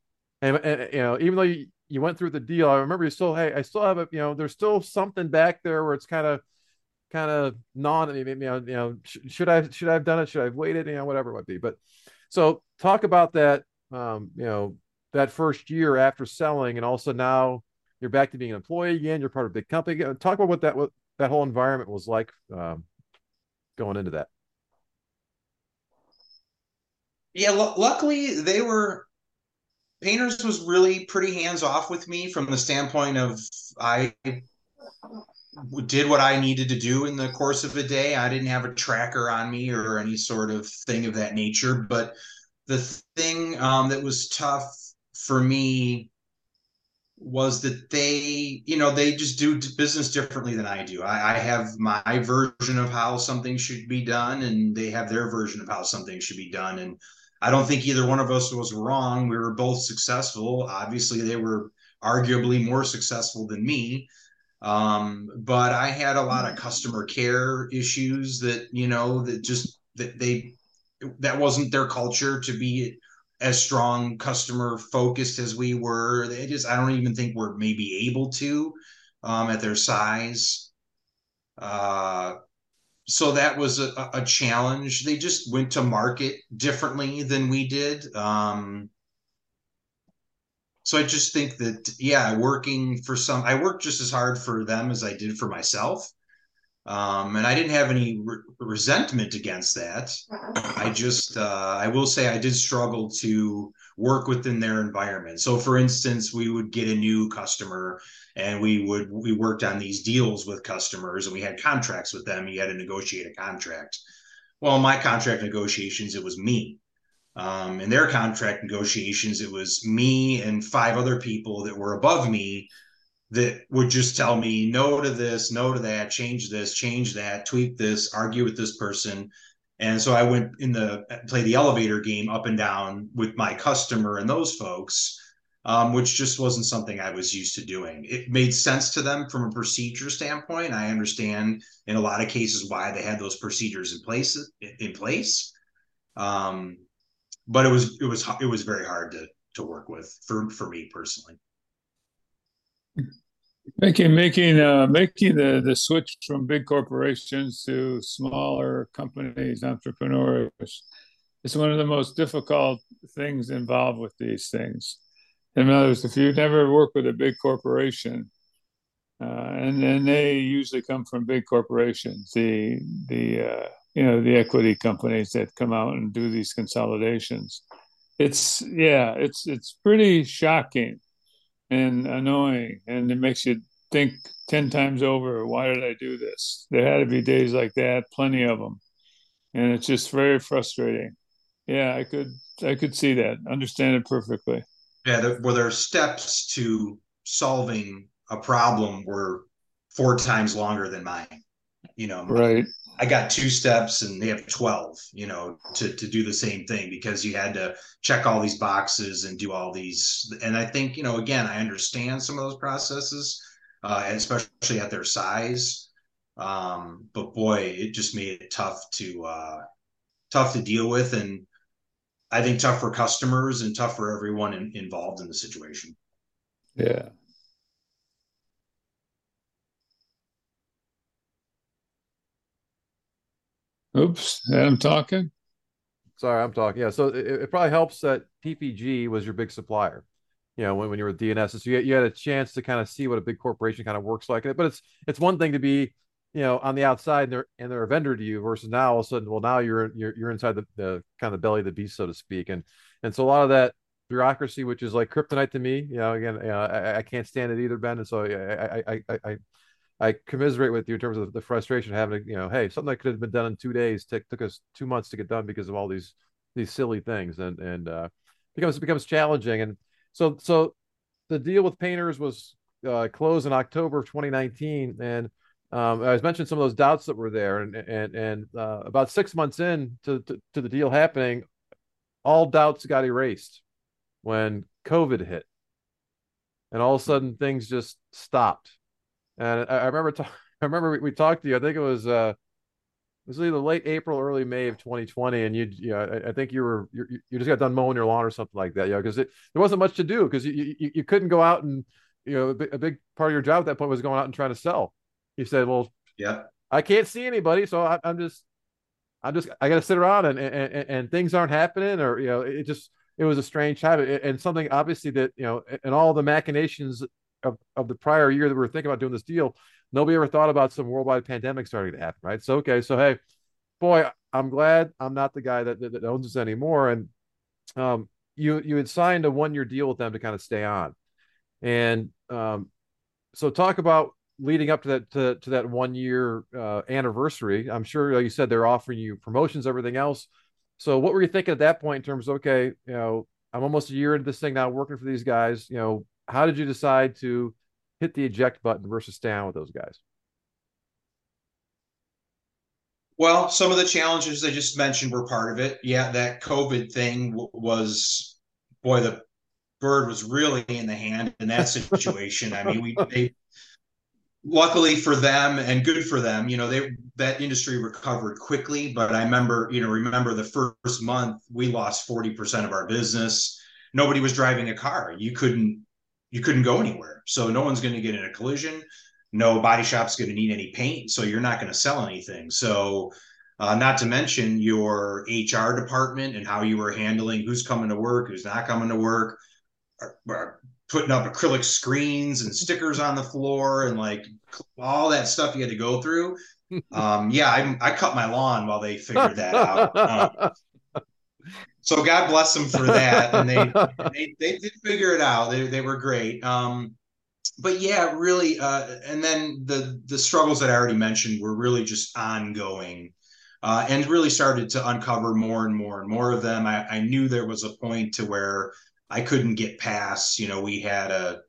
And, and you know, even though you, you went through the deal, I remember you still, hey, I still have a, you know, there's still something back there where it's kind of, kind of non, I mean, you know, you know sh- should I, should I have done it? Should I have waited? You know, whatever it might be. But so talk about that. Um, you know, that first year after selling, and also now you're back to being an employee again, you're part of a big company. Talk about what that, what that whole environment was like, um, going into that. Yeah. L- luckily they were, Painters was really pretty hands off with me from the standpoint of, I did what I needed to do in the course of a day. I didn't have a tracker on me or any sort of thing of that nature, but the thing um, that was tough for me was that they, you know, they just do business differently than I do. I, I have my version of how something should be done, and they have their version of how something should be done. And I don't think either one of us was wrong. We were both successful. Obviously, they were arguably more successful than me. Um, but I had a lot of customer care issues that, you know, that just that they. That wasn't their culture to be as strong customer focused as we were. They just, I don't even think we're maybe able to, um, at their size. Uh, So that was a, a challenge. They just went to market differently than we did. Um, so I just think that, yeah, working for some, I worked just as hard for them as I did for myself. Um, and I didn't have any re resentment against that. I just, uh, I will say I did struggle to work within their environment. So for instance, we would get a new customer and we would, we worked on these deals with customers and we had contracts with them. You had to negotiate a contract. Well, in my contract negotiations, it was me. Um, in their contract negotiations, it was me and five other people that were above me that would just tell me no to this, no to that, change this, change that, tweak this, argue with this person. And so I went in the, play the elevator game up and down with my customer and those folks, um, which just wasn't something I was used to doing. It made sense to them from a procedure standpoint. I understand in a lot of cases why they had those procedures in place, in place. Um, but it was, it was, it was very hard to, to work with for, for me personally. Making making uh, making the the switch from big corporations to smaller companies, entrepreneurs, it's one of the most difficult things involved with these things. In other words, if you've never worked with a big corporation, uh, and and they usually come from big corporations, the the uh, you know the equity companies that come out and do these consolidations, it's yeah, it's it's pretty shocking and annoying, and it makes you think ten times over, why did I do this? There had to be days like that, plenty of them. And it's just very frustrating. Yeah, I could I could see that, understand it perfectly. Yeah, there, well, their steps to solving a problem were four times longer than mine. You know, right. I got two steps and they have twelve, you know, to, to do the same thing because you had to check all these boxes and do all these. And I think, you know, again, I understand some of those processes, uh, and especially at their size. Um, but boy, it just made it tough to, uh, tough to deal with. And I think tough for customers and tough for everyone in, involved in the situation. Yeah. Oops, I'm talking. Sorry, I'm talking. Yeah, so it, it probably helps that P P G was your big supplier. You know, when, when you were at D and S, so you, you had a chance to kind of see what a big corporation kind of works like. But it's it's one thing to be, you know, on the outside and they're and they're a vendor to you versus now all of a sudden, well, now you're you're you're inside the, the kind of the belly of the beast, so to speak. And and so a lot of that bureaucracy, which is like kryptonite to me. You know, again, you know, I, I can't stand it either, Ben. And so I I I. I, I I commiserate with you in terms of the frustration of having, you know, hey, something that could have been done in two days took took us two months to get done because of all these these silly things, and and uh, becomes becomes challenging. And so so the deal with Painters was uh, closed in October of twenty nineteen, and um, I was mentioning some of those doubts that were there, and and and uh, about six months in to, to to the deal happening, all doubts got erased when COVID hit, and all of a sudden things just stopped. And I remember, t I remember we, we talked to you. I think it was, uh, it was either late April, early May of twenty twenty, and you, you know, I, I think you were, you, you just got done mowing your lawn or something like that, you know, because there wasn't much to do because you, you you couldn't go out and, you know, a big part of your job at that point was going out and trying to sell. You said, well, yeah, I can't see anybody, so I, I'm just, I'm just, I got to sit around and, and and things aren't happening, or you know, it just, it was a strange habit and something obviously that you know, and all the machinations Of, of the prior year that we were thinking about doing this deal, nobody ever thought about some worldwide pandemic starting to happen, right? So, okay, so hey, boy, I'm glad I'm not the guy that, that, that owns this anymore. And um, you you had signed a one-year deal with them to kind of stay on. And um, so talk about leading up to that to, to that one-year uh, anniversary. I'm sure, like you said, they're offering you promotions, everything else. So what were you thinking at that point in terms of, okay, you know, I'm almost a year into this thing now working for these guys, you know, how did you decide to hit the eject button versus stay on with those guys? Well, some of the challenges I just mentioned were part of it. Yeah, that COVID thing was, boy, the bird was really in the hand in that situation. I mean, we they, luckily for them and good for them, you know, they that industry recovered quickly. But I remember, you know, remember the first month we lost forty percent of our business. Nobody was driving a car. You couldn't. You couldn't go anywhere. So no one's going to get in a collision. no body shop's going to need any paint, so you're not going to sell anything. So uh, not to mention your H R department and how you were handling who's coming to work, who's not coming to work, or, or putting up acrylic screens and stickers on the floor and like all that stuff you had to go through. um, yeah, I, I cut my lawn while they figured that out. Um, so God bless them for that. And they, they, they did figure it out. They, they were great. Um, But yeah, really, uh, and then the the struggles that I already mentioned were really just ongoing, uh, and really started to uncover more and more and more of them. I, I knew there was a point to where I couldn't get past. You know, we had a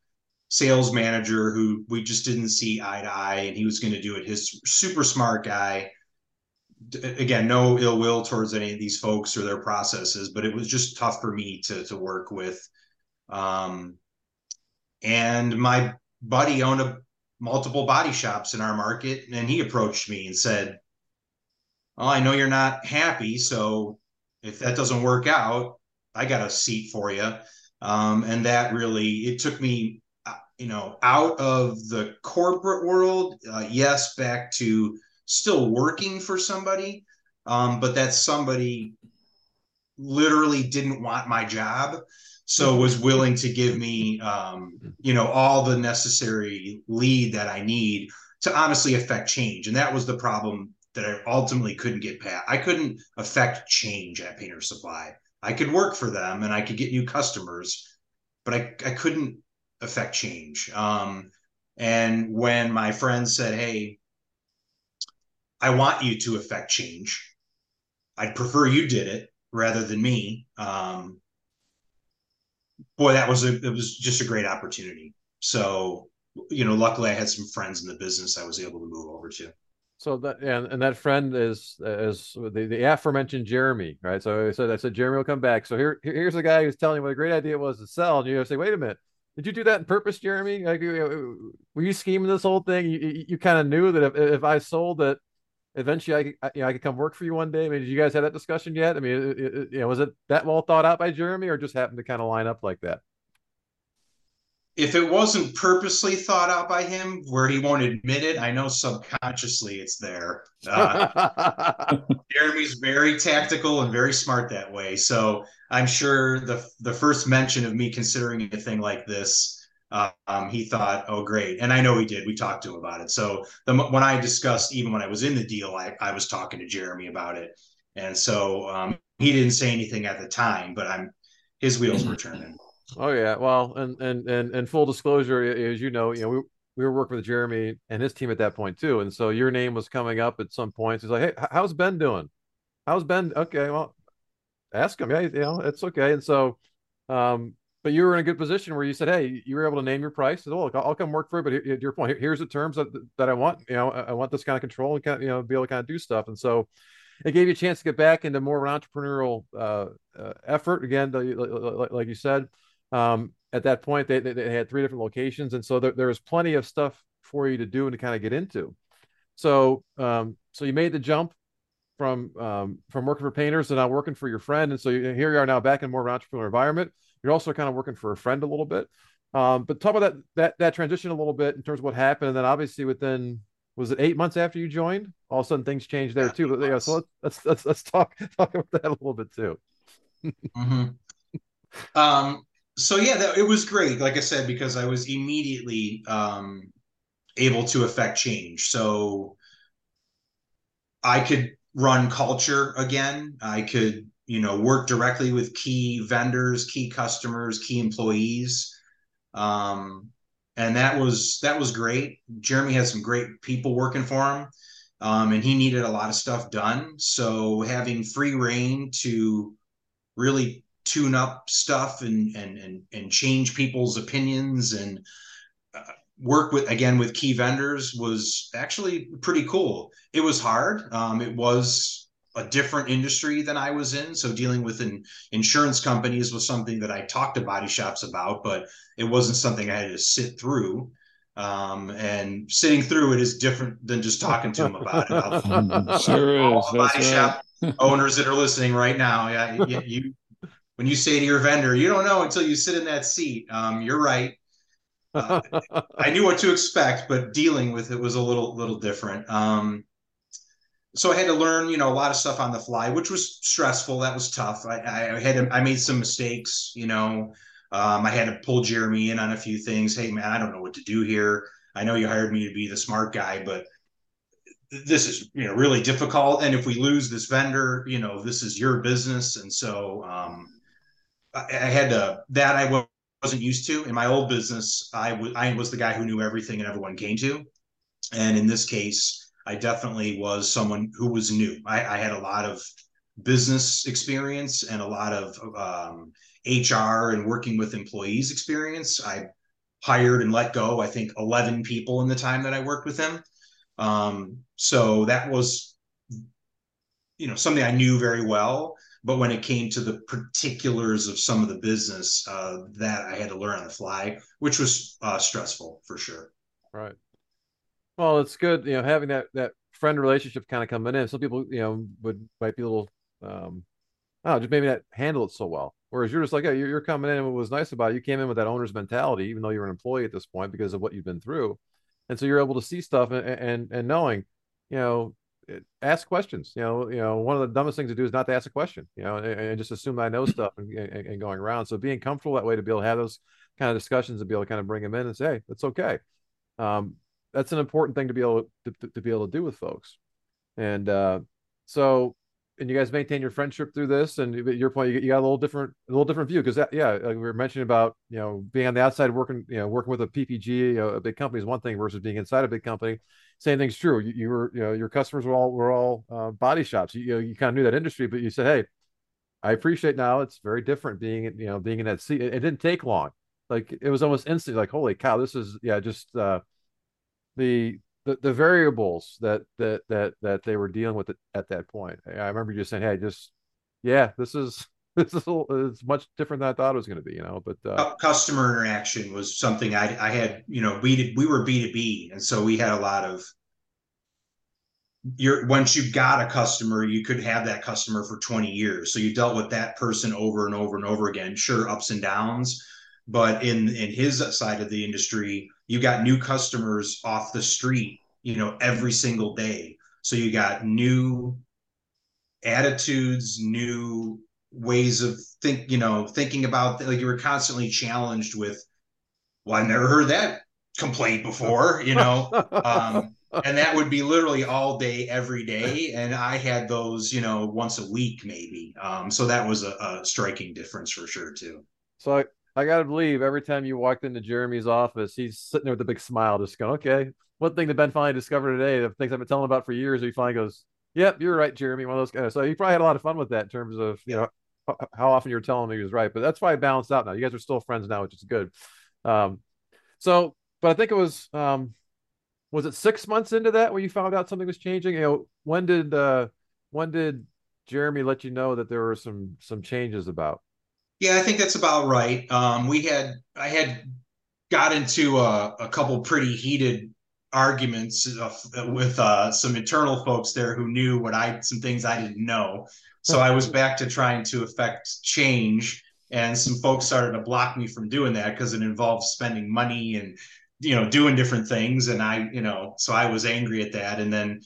sales manager who we just didn't see eye to eye, and he was going to do it. His super smart guy. Again, no ill will towards any of these folks or their processes, but it was just tough for me to to work with. Um, and my buddy owned a, multiple body shops in our market, and he approached me and said, oh, I know you're not happy, so if that doesn't work out, I got a seat for you. Um, and that really, it took me, you know, out of the corporate world, uh, yes, back to still working for somebody, um, but that somebody literally didn't want my job. So was willing to give me, um, you know, all the necessary lead that I need to honestly affect change. And that was the problem that I ultimately couldn't get past. I couldn't affect change at Painter Supply. I could work for them and I could get new customers, but I, I couldn't affect change. Um, and when my friend said, hey, I want you to affect change. I'd prefer you did it rather than me. Um, Boy, that was a, it was just a great opportunity. So, you know, luckily I had some friends in the business I was able to move over to. So that, and, and that friend is, is the, the aforementioned Jeremy, right? So I said, I said, Jeremy will come back. So here, here's a guy who's telling you what a great idea it was to sell. And you say, wait a minute, did you do that on purpose, Jeremy? Like, were you scheming this whole thing? You, you kind of knew that if, if I sold it, eventually I, you know, I could come work for you one day. I mean, did you guys have that discussion yet? I mean, it, it, you know, was it that well thought out by Jeremy, or just happened to kind of line up like that? If it wasn't purposely thought out by him, where he won't admit it, I know subconsciously it's there. Uh, Jeremy's very tactical and very smart that way. So I'm sure the the first mention of me considering a thing like this, Um, he thought, oh, great. And I know he did. We talked to him about it. So the, when I discussed, even when I was in the deal, I, I was talking to Jeremy about it. And so um, he didn't say anything at the time, but I'm his wheels were turning. Oh, yeah. Well, and and and, and full disclosure, as you know, you know, we, we were working with Jeremy and his team at that point, too. And so your name was coming up at some point. He's like, hey, how's Ben doing? How's Ben? OK, well, ask him. Yeah, you know, it's OK. And so um but you were in a good position where you said, hey, you were able to name your price. Oh, look, I'll come work for it. But to your point, here's the terms that, that I want. You know, I want this kind of control and kind of, you know, be able to kind of do stuff. And so it gave you a chance to get back into more of an entrepreneurial uh, uh, effort. Again, like, like you said, um, at that point, they, they, they had three different locations. And so there, there was plenty of stuff for you to do and to kind of get into. So um, so you made the jump from um, from working for Painters to now working for your friend. And so you, here you are now back in more of an entrepreneurial environment. You're also kind of working for a friend a little bit, um, but talk about that, that that transition a little bit in terms of what happened. And then obviously within, was it eight months after you joined? All of a sudden things changed there yeah, too. But yeah, so let's, let's, let's talk, talk about that a little bit too. mm-hmm. um, so yeah, that, it was great. Like I said, because I was immediately um, able to affect change. So I could run culture again. I could, you know, work directly with key vendors, key customers, key employees. Um, and that was, that was great. Jeremy had some great people working for him, um, and he needed a lot of stuff done. So having free reign to really tune up stuff and, and, and, and change people's opinions and uh, work with, again, with key vendors was actually pretty cool. It was hard. Um, it was a different industry than I was in. So dealing with an insurance companies was something that I talked to body shops about, but it wasn't something I had to sit through. Um, and sitting through it is different than just talking to them about it. Sure all is. Body shop right. Owners that are listening right now. Yeah. You, when you say to your vendor, you don't know until you sit in that seat. Um, you're right. uh, I knew what to expect, but dealing with it was a little little different. Um, so I had to learn, you know, a lot of stuff on the fly, which was stressful. That was tough. I, I had to, I made some mistakes, you know. Um, I had to pull Jeremy in on a few things. Hey, man, I don't know what to do here. I know you hired me to be the smart guy, but this is, you know, really difficult. And if we lose this vendor, you know, this is your business. And so um, I, I had to, that I wasn't used to. In my old business, I, w- I was the guy who knew everything and everyone came to. And in this case, I definitely was someone who was new. I, I had a lot of business experience and a lot of um, H R and working with employees experience. I hired and let go, I think, eleven people in the time that I worked with him. Um, so that was, you know, something I knew very well, but when it came to the particulars of some of the business, uh, that I had to learn on the fly, which was uh, stressful for sure. Right. Well, it's good, you know, having that, that friend relationship kind of coming in. Some people, you know, would might be a little, um, oh, just maybe not handle it so well. Whereas you're just like, yeah, you're, you're coming in, and what was nice about it, you came in with that owner's mentality, even though you're an employee at this point because of what you've been through. And so you're able to see stuff and, and, and knowing, you know, ask questions. You know, you know, one of the dumbest things to do is not to ask a question, you know, and, and just assume I know stuff and, and, and going around. So being comfortable that way to be able to have those kind of discussions and be able to kind of bring them in and say, hey, that's okay. Um, that's an important thing to be able to, to, to be able to do with folks. And uh, so, and you guys maintain your friendship through this. And at your point, you, you got a little different, a little different view. Cause that, yeah, like we were mentioning about, you know, being on the outside working, you know, working with a P P G, you know, a big company is one thing versus being inside a big company. Same thing's true. You, you were, you know, your customers were all, were all uh, body shops. You, you know, you kind of knew that industry, but you said, hey, I appreciate now it's very different being, you know, being in that seat. It, it didn't take long. Like it was almost instant, like, holy cow, this is, yeah, just uh, the, The, the variables that, that that that they were dealing with at that point. I remember just saying, "Hey, just yeah, this is this is a, it's much different than I thought it was going to be," you know. But uh, customer interaction was something I I had, you know, we did, we were B two B, and so we had a lot of your once you got a customer, you could have that customer for twenty years, so you dealt with that person over and over and over again. Sure, ups and downs. But in, in his side of the industry, you got new customers off the street, you know, every single day. So you got new attitudes, new ways of think, you know, thinking about, like you were constantly challenged with, well, I never heard that complaint before, you know, um, and that would be literally all day, every day. And I had those, you know, once a week, maybe. Um, so that was a, a striking difference for sure, too. So I- I got to believe every time you walked into Jeremy's office, he's sitting there with a big smile, just going, okay, one thing that Ben finally discovered today, the things I've been telling about for years, he finally goes, yep, you're right, Jeremy. One of those guys. So he probably had a lot of fun with that in terms of, you know, how often you're telling him he was right. But that's why I balanced out now. You guys are still friends now, which is good. Um, so, but I think it was, um, was it six months into that when you found out something was changing? You know, when did, uh, when did Jeremy let you know that there were some, some changes about? Yeah, I think that's about right. Um, we had I had got into a, a couple pretty heated arguments uh, with uh, some internal folks there who knew what I some things I didn't know. So I was back to trying to affect change, and some folks started to block me from doing that because it involved spending money and, you know, doing different things. And I, you know, so I was angry at that. And then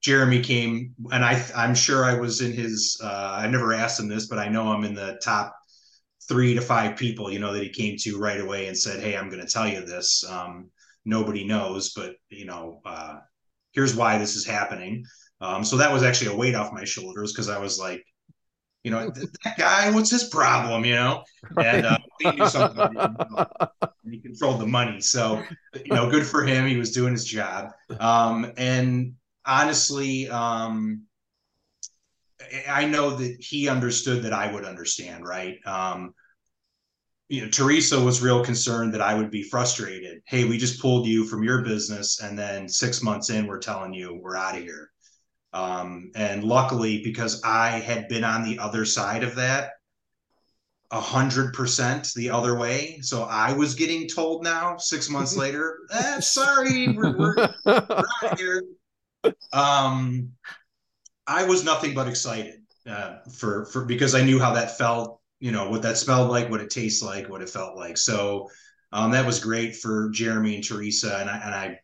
Jeremy came, and I I'm sure I was in his. Uh, I never asked him this, but I know I'm in the top three to five people, you know, that he came to right away and said, hey, I'm going to tell you this. Um, nobody knows, but, you know, uh, here's why this is happening. Um, so that was actually a weight off my shoulders because I was like, you know, that guy, what's his problem, you know? Right. And uh, he knew something about it, and he controlled the money. So, you know, good for him. He was doing his job. Um, and honestly, um, I know that he understood that I would understand, right? Um, you know, Teresa was real concerned that I would be frustrated. Hey, we just pulled you from your business, and then six months in, we're telling you we're out of here. Um, and luckily, because I had been on the other side of that a hundred percent the other way, so I was getting told now six months later, eh, sorry, we're, we're, we're out of here. Um, I was nothing but excited uh, for, for, because I knew how that felt, you know, what that smelled like, what it tastes like, what it felt like. So Um, that was great for Jeremy and Teresa, and I, and I,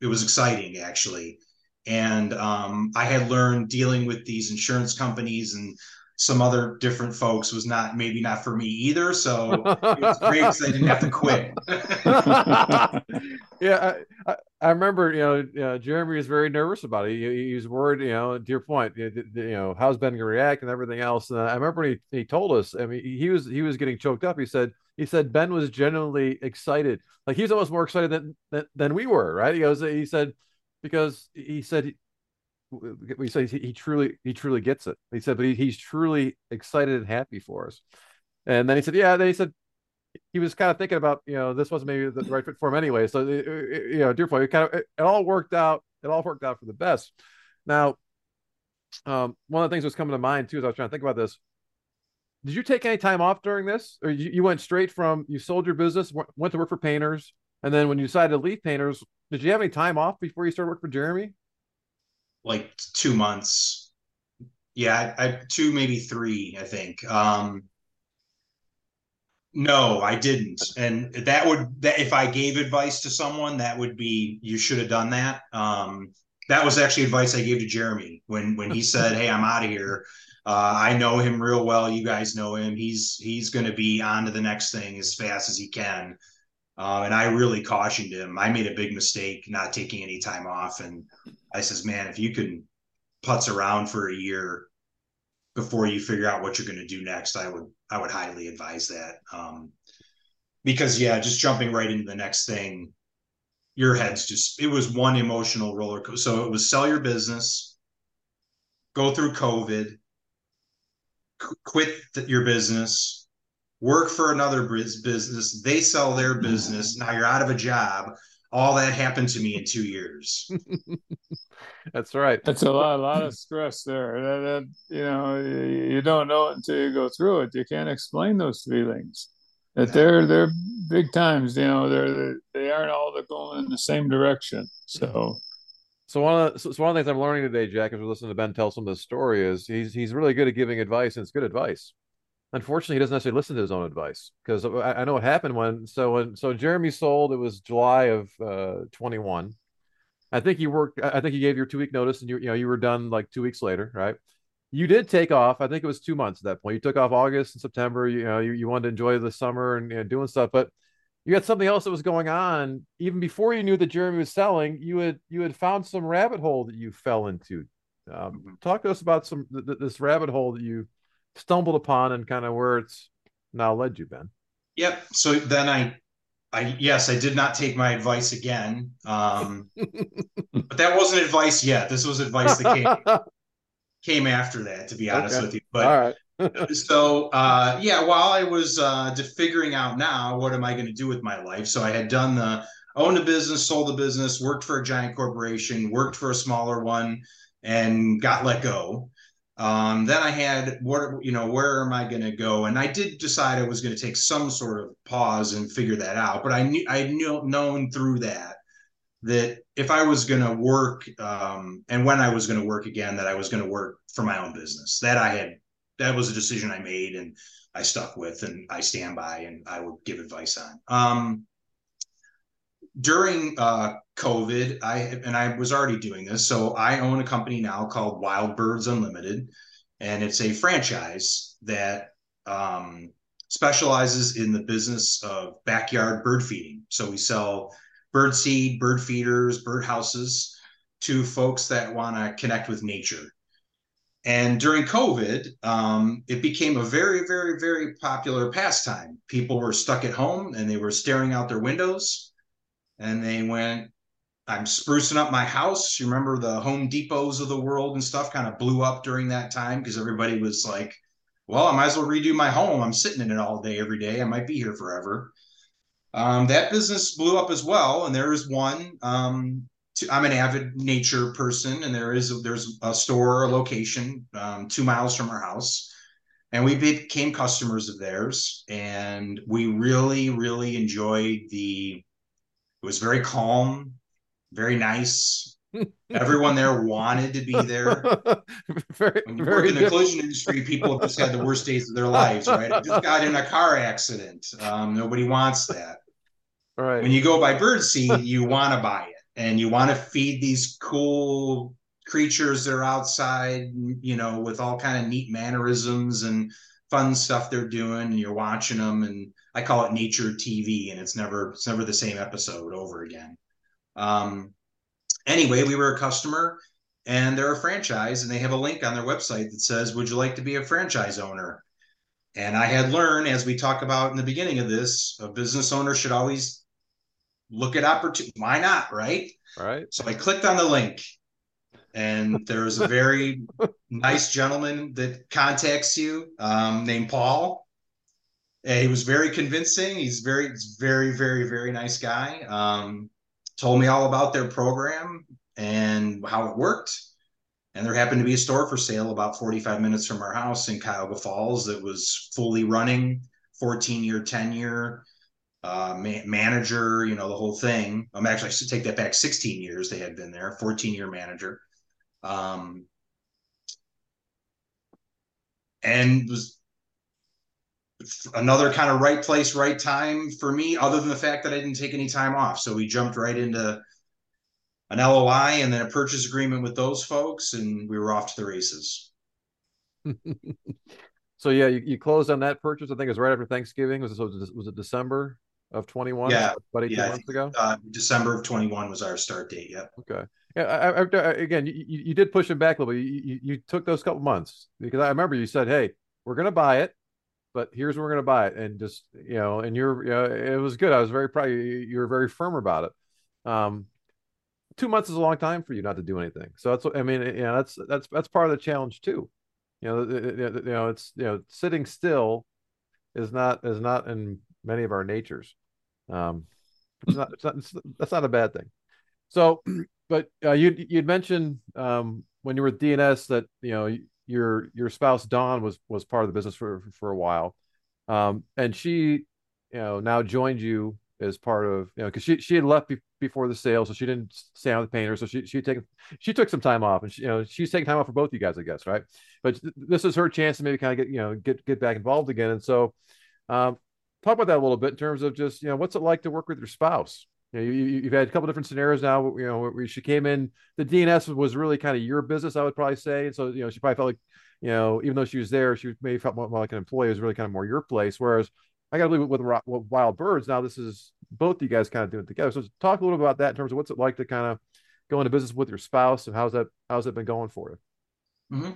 it was exciting actually. And um, I had learned dealing with these insurance companies and some other different folks was not, maybe not for me either. So it was great because I didn't have to quit. Yeah. I, I remember, you know, you know, Jeremy was very nervous about it. He, he was worried, you know, to your point, you know, how's Ben going to react and everything else. And I remember he, he told us, I mean, he was, he was getting choked up. He said, he said, Ben was genuinely excited. Like he was almost more excited than, than, than we were. Right. He goes, he said, because he said, he, we say he truly, he truly gets it. He said, but he, he's truly excited and happy for us. And then he said, yeah, then he said, he was kind of thinking about, you know, this wasn't maybe the right fit for him anyway. So, it, it, you know, dear point, it kind of, it, it all worked out. It all worked out for the best. Now, um, one of the things that's coming to mind too, as I was trying to think about this, did you take any time off during this, or you, you went straight from, you sold your business, w- went to work for Painters. And then when you decided to leave Painters, did you have any time off before you started working for Jeremy? Like two months. Yeah. I, I, two, maybe three, I think. Um, no, I didn't. And that would, that if I gave advice to someone, that would be, you should have done that. Um, that was actually advice I gave to Jeremy when, when he said, hey, I'm out of here. Uh, I know him real well. You guys know him. He's, he's going to be on to the next thing as fast as he can. Uh, and I really cautioned him. I made a big mistake not taking any time off. And I says, man, if you can putz around for a year before you figure out what you're going to do next, I would, I would highly advise that. Um, because yeah, just jumping right into the next thing, your head's just, it was one emotional roller coaster. So it was sell your business, go through COVID, qu- quit th- your business, work for another business, they sell their business, now you're out of a job. All that happened to me in two years. That's right. That's a lot, a lot of stress there. That, that, you know, you don't know it until you go through it. You can't explain those feelings. That they're they're big times. You know, they're they aren't all they're going in the same direction. So, so one of the, so one of the things I'm learning today, Jack, as we're listening to Ben tell some of the story, is he's he's really good at giving advice, and it's good advice. Unfortunately, he doesn't necessarily listen to his own advice, because I, I know what happened when, so when, so Jeremy sold, it was July of uh, twenty-one. I think you worked, I think you gave your two week notice and you, you know, you were done like two weeks later, right? You did take off. I think it was two months at that point. You took off August and September, you know, you, you wanted to enjoy the summer and, you know, doing stuff, but you had something else that was going on. Even before you knew that Jeremy was selling, you had, you had found some rabbit hole that you fell into. Um, talk to us about some, th- th- this rabbit hole that you stumbled upon and kind of where it's now led you, Ben. Yep. So then I, I, yes, I did not take my advice again. Um, but that wasn't advice yet. This was advice that came, came after that, to be honest okay. with you. But all right. so uh, yeah, while I was uh, figuring out now, what am I going to do with my life? So I had done the, owned a business, sold a business, worked for a giant corporation, worked for a smaller one, and got let go. Um, then I had, what, you know, where am I going to go? And I did decide I was going to take some sort of pause and figure that out. But I knew, I knew, known through that, that if I was going to work, um, and when I was going to work again, that I was going to work for my own business. That I had, that was a decision I made and I stuck with, and I stand by, and I would give advice on. Um, during, uh, COVID, I and I was already doing this. So I own a company now called Wild Birds Unlimited, and it's a franchise that um, specializes in the business of backyard bird feeding. So we sell bird seed, bird feeders, bird houses to folks that want to connect with nature. And during COVID, um, it became a very, very, very popular pastime. People were stuck at home and they were staring out their windows, and they went, I'm sprucing up my house. You remember the Home Depots of the world and stuff kind of blew up during that time, because everybody was like, well, I might as well redo my home. I'm sitting in it all day, every day. I might be here forever. Um, that business blew up as well. And there is one, um, to, I'm an avid nature person, and there is a, there's a store, a location um, two miles from our house. And we became customers of theirs. And we really, really enjoyed the, it was very calm. Very nice. Everyone there wanted to be there. Very, when you very work in the good. collision industry, people have just had the worst days of their lives, right? I just got in a car accident. Um, nobody wants that. Right. When you go buy birdseed, you want to buy it, and you want to feed these cool creatures that are outside, you know, with all kind of neat mannerisms and fun stuff they're doing, and you're watching them. And I call it nature T V, and it's never, it's never the same episode over again. Um, anyway, we were a customer, and they're a franchise, and they have a link on their website that says, would you like to be a franchise owner? And I had learned, as we talk about in the beginning of this, a business owner should always look at opportunity. Why not? Right. Right. So I clicked on the link, and there was a very nice gentleman that contacts you, um, named Paul. And he was very convincing. He's very, very, very, very nice guy. Um, told me all about their program and how it worked. And there happened to be a store for sale about forty-five minutes from our house in Cuyahoga Falls that was fully running, fourteen-year tenure, uh, ma- manager, you know, the whole thing. I'm um, actually, I should take that back, sixteen years they had been there, fourteen-year manager. Um, and was another kind of right place, right time for me, other than the fact that I didn't take any time off. So we jumped right into an L O I and then a purchase agreement with those folks, and we were off to the races. So yeah, you, you closed on that purchase. I think it was right after Thanksgiving. Was it, was it, was it December of twenty-one? Yeah, about eighteen yeah, months ago. Uh, December of twenty-one was our start date. Yeah. Okay. Yeah. I, I, I, again, you, you did push it back a little bit. You, you, you took those couple months, because I remember you said, "Hey, we're going to buy it, but here's where we're going to buy it," and just you know, and you're, you know, it was good. I was very proud. You, you were very firm about it. Um, Two months is a long time for you not to do anything. So that's, I mean, you know, that's, that's, that's part of the challenge too. You know, you know, it's, you know, sitting still is not, is not in many of our natures. Um, it's not, it's not, it's, that's not a bad thing. So, but uh, you, you'd mentioned um, when you were with D and S that, you know, your, your spouse, Dawn, was, was part of the business for, for a while. Um, and she, you know, now joined you as part of, you know, because she, she had left before, before the sale, so she didn't stay on with Painter. So she she took she took some time off, and she, you know, she's taking time off for both you guys, I guess, right? But th- this is her chance to maybe kind of get you know get get back involved again. And so, um, talk about that a little bit in terms of just you know what's it like to work with your spouse. You know, you, you've had a couple different scenarios now. You know, where she came in, the D and S was really kind of your business, I would probably say. And so you know she probably felt like you know even though she was there, she maybe felt more like an employee. It was really kind of more your place. Whereas I gotta believe with, with with Wild Birds now, this is both you guys kind of doing it together. So talk a little about that in terms of what's it like to kind of go into business with your spouse, and how's that how's that been going for you? Mm-hmm.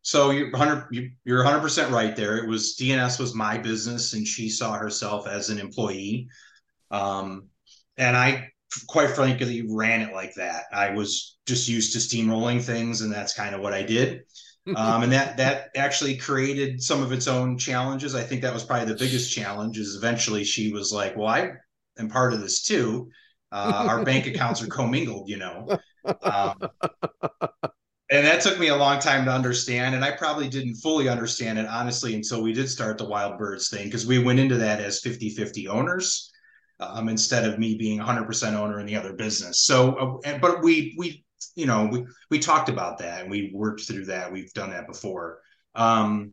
So you're one hundred you're one hundred percent right there. It was D and S was my business, and she saw herself as an employee. Um, and I, quite frankly, ran it like that. I was just used to steamrolling things, and that's kind of what I did. Um, and that, that actually created some of its own challenges. I think that was probably the biggest challenge is eventually she was like, well, I am part of this too. Uh, our bank accounts are commingled, you know? Um, and that took me a long time to understand. And I probably didn't fully understand it, honestly, until we did start the Wild Birds thing. Cause we went into that as fifty-fifty owners, um, instead of me being one hundred percent owner in the other business. So, uh, but we, we, you know, we, we talked about that, and we worked through that. We've done that before. Um,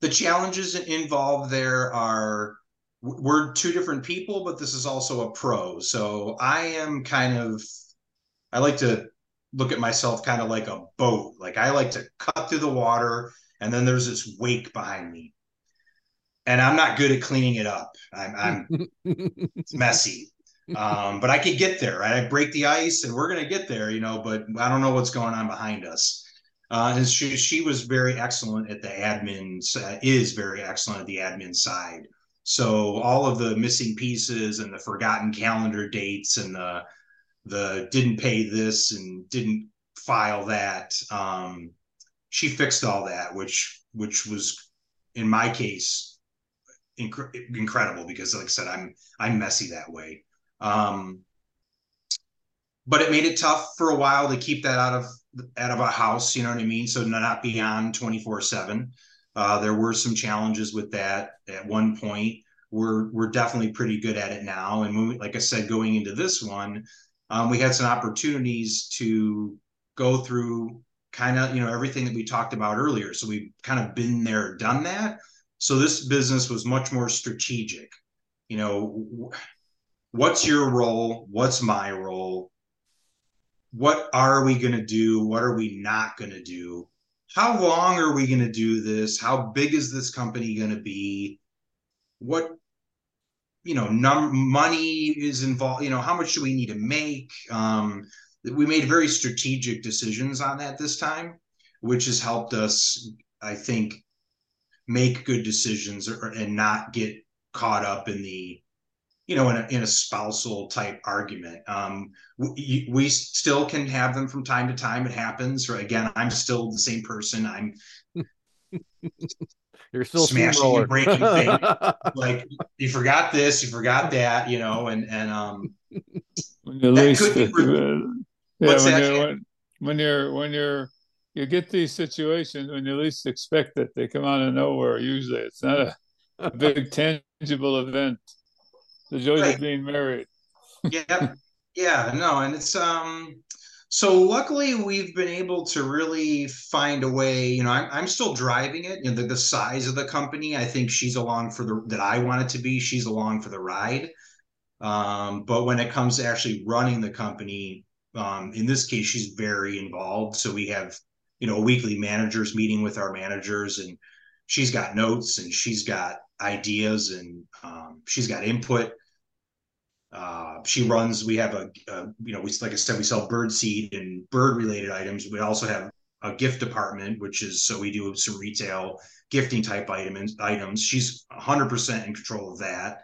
the challenges involved there are, we're two different people, but this is also a pro. So I am kind of, I like to look at myself kind of like a boat. Like I like to cut through the water, and then there's this wake behind me, and I'm not good at cleaning it up. I'm, I'm it's messy. um, but I could get there, right? I break the ice and we're going to get there, you know, but I don't know what's going on behind us. Uh, and she, she was very excellent at the admin, uh, is very excellent at the admin side. So all of the missing pieces and the forgotten calendar dates and the, the didn't pay this and didn't file that. Um, she fixed all that, which, which was in my case, inc- incredible because like I said, I'm, I'm messy that way. Um, but it made it tough for a while to keep that out of, out of our house, you know what I mean? So not be on twenty-four seven. Uh, there were some challenges with that at one point. We're, we're definitely pretty good at it now. And when we, like I said, going into this one, um, we had some opportunities to go through kind of, you know, everything that we talked about earlier. So we've kind of been there, done that. So this business was much more strategic, you know, w- what's your role? What's my role? What are we going to do? What are we not going to do? How long are we going to do this? How big is this company going to be? What, you know, num- money is involved, you know, how much do we need to make? Um, we made very strategic decisions on that this time, which has helped us, I think, make good decisions or, and not get caught up in the, you know, in a, in a spousal type argument. Um, we, we still can have them from time to time. It happens. Or again, I'm still the same person. I'm You're still smashing and breaking things. Like, you forgot this, you forgot that, you know, and, and, um, that could be re- yeah, what's when, that? You're, when, when you're, when you're, you get these situations when you least expect it, they come out of nowhere. Usually it's not a, a big tangible event. The joy right. of being married. Yeah. Yeah, no. And it's, um, so luckily we've been able to really find a way, you know, I'm, I'm still driving it. You know, the, the size of the company, I think she's along for the, that I want it to be. She's along for the ride. Um, but when it comes to actually running the company, um, in this case, she's very involved. So we have, you know, a weekly managers meeting with our managers, and she's got notes and she's got ideas and, um, she's got input. Uh, she runs, we have a, a, you know, we, like I said, we sell bird seed and bird related items. We also have a gift department, which is, so we do some retail gifting type items, items. She's a hundred percent in control of that.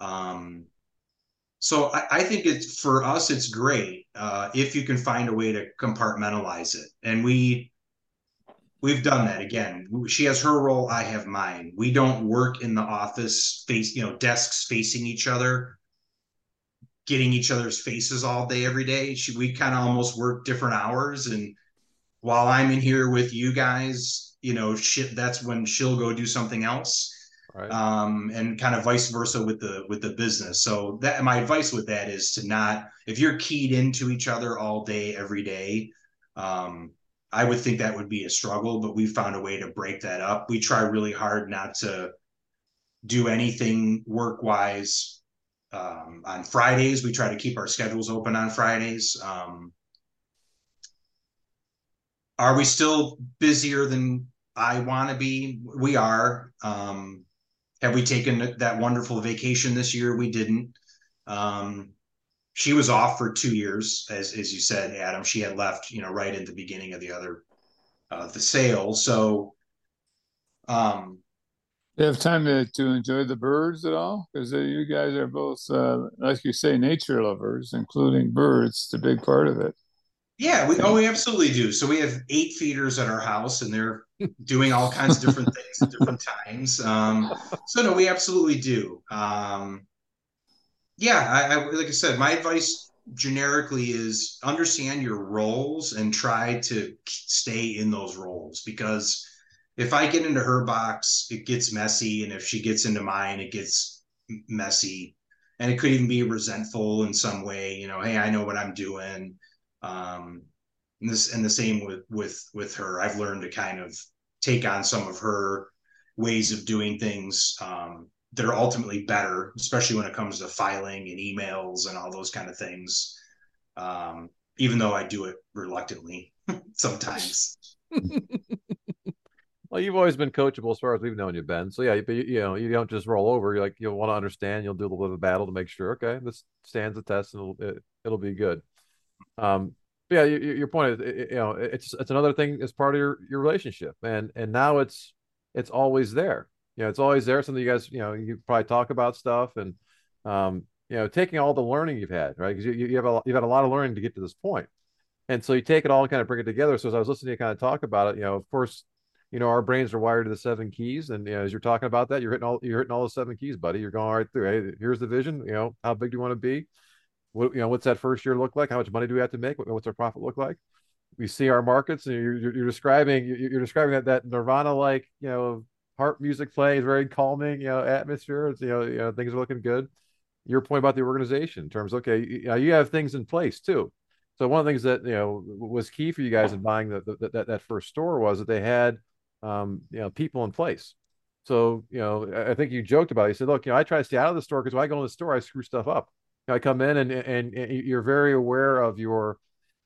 Um, so I, I think it's, for us, it's great. Uh, if you can find a way to compartmentalize it. And we, we've done that again. She has her role. I have mine. We don't work in the office face, you know, desks facing each other, getting each other's faces all day, every day. She, we kind of almost work different hours. And while I'm in here with you guys, you know, shit, that's when she'll go do something else. Right. Um, and kind of vice versa with the, with the business. So that, my advice with that is to not, if you're keyed into each other all day, every day, um, I would think that would be a struggle, but we found a way to break that up. We try really hard not to do anything work-wise um, on Fridays. We try to keep our schedules open on Fridays. Um, are we still busier than I want to be? We are. Um, have we taken that wonderful vacation this year? We didn't. Um, She was off for two years, as as you said, Adam. She had left, you know, right at the beginning of the other, uh, the sale. So, um, they have time to, to enjoy the birds at all, because you guys are both, uh, like you say, nature lovers, including birds. It's a big part of it. Yeah, we oh we absolutely do. So we have eight feeders at our house, and they're doing all kinds of different things at different times. Um, so no, we absolutely do. Um, Yeah, I, I, like I said, my advice generically is understand your roles and try to stay in those roles, because if I get into her box, it gets messy. And if she gets into mine, it gets messy, and it could even be resentful in some way. You know, hey, I know what I'm doing. Um, and this, and the same with, with, with her. I've learned to kind of take on some of her ways of doing things, um, that are ultimately better, especially when it comes to filing and emails and all those kind of things. Um, even though I do it reluctantly sometimes. Well, you've always been coachable as far as we've known you, Ben. So yeah, but you, you know, you don't just roll over. You're like, you'll want to understand, you'll do a little bit of battle to make sure, okay, this stands the test and it'll, it, it'll be good. Um, but yeah, you, your point is, it, you know, it's, it's another thing as part of your, your relationship. And, and now it's, it's always there. You know, it's always there. Something you guys, you know, you probably talk about stuff, and um, you know, taking all the learning you've had, right? Because you, you have a, you've had a lot of learning to get to this point, and so you take it all and kind of bring it together. So as I was listening to you kind of talk about it, you know, of course, you know, our brains are wired to the seven keys, and you know, as you're talking about that, you're hitting all, you're hitting all the seven keys, buddy. You're going all right through. Hey, here's the vision. You know, how big do you want to be? What, you know, what's that first year look like? How much money do we have to make? What's our profit look like? We see our markets, and you're, you're, you're describing, you're, you're describing that that Nirvana like, you know. Harp music plays, very calming, you know, atmosphere. It's, you know, you know, things are looking good. Your point about the organization in terms, okay, you, you know, you have things in place too. So one of the things that, you know, was key for you guys in buying the, the, that, that first store was that they had, um, you know, people in place. So, you know, I think you joked about it. You said, look, you know, I try to stay out of the store because when I go in the store, I screw stuff up. I come in and, and and you're very aware of your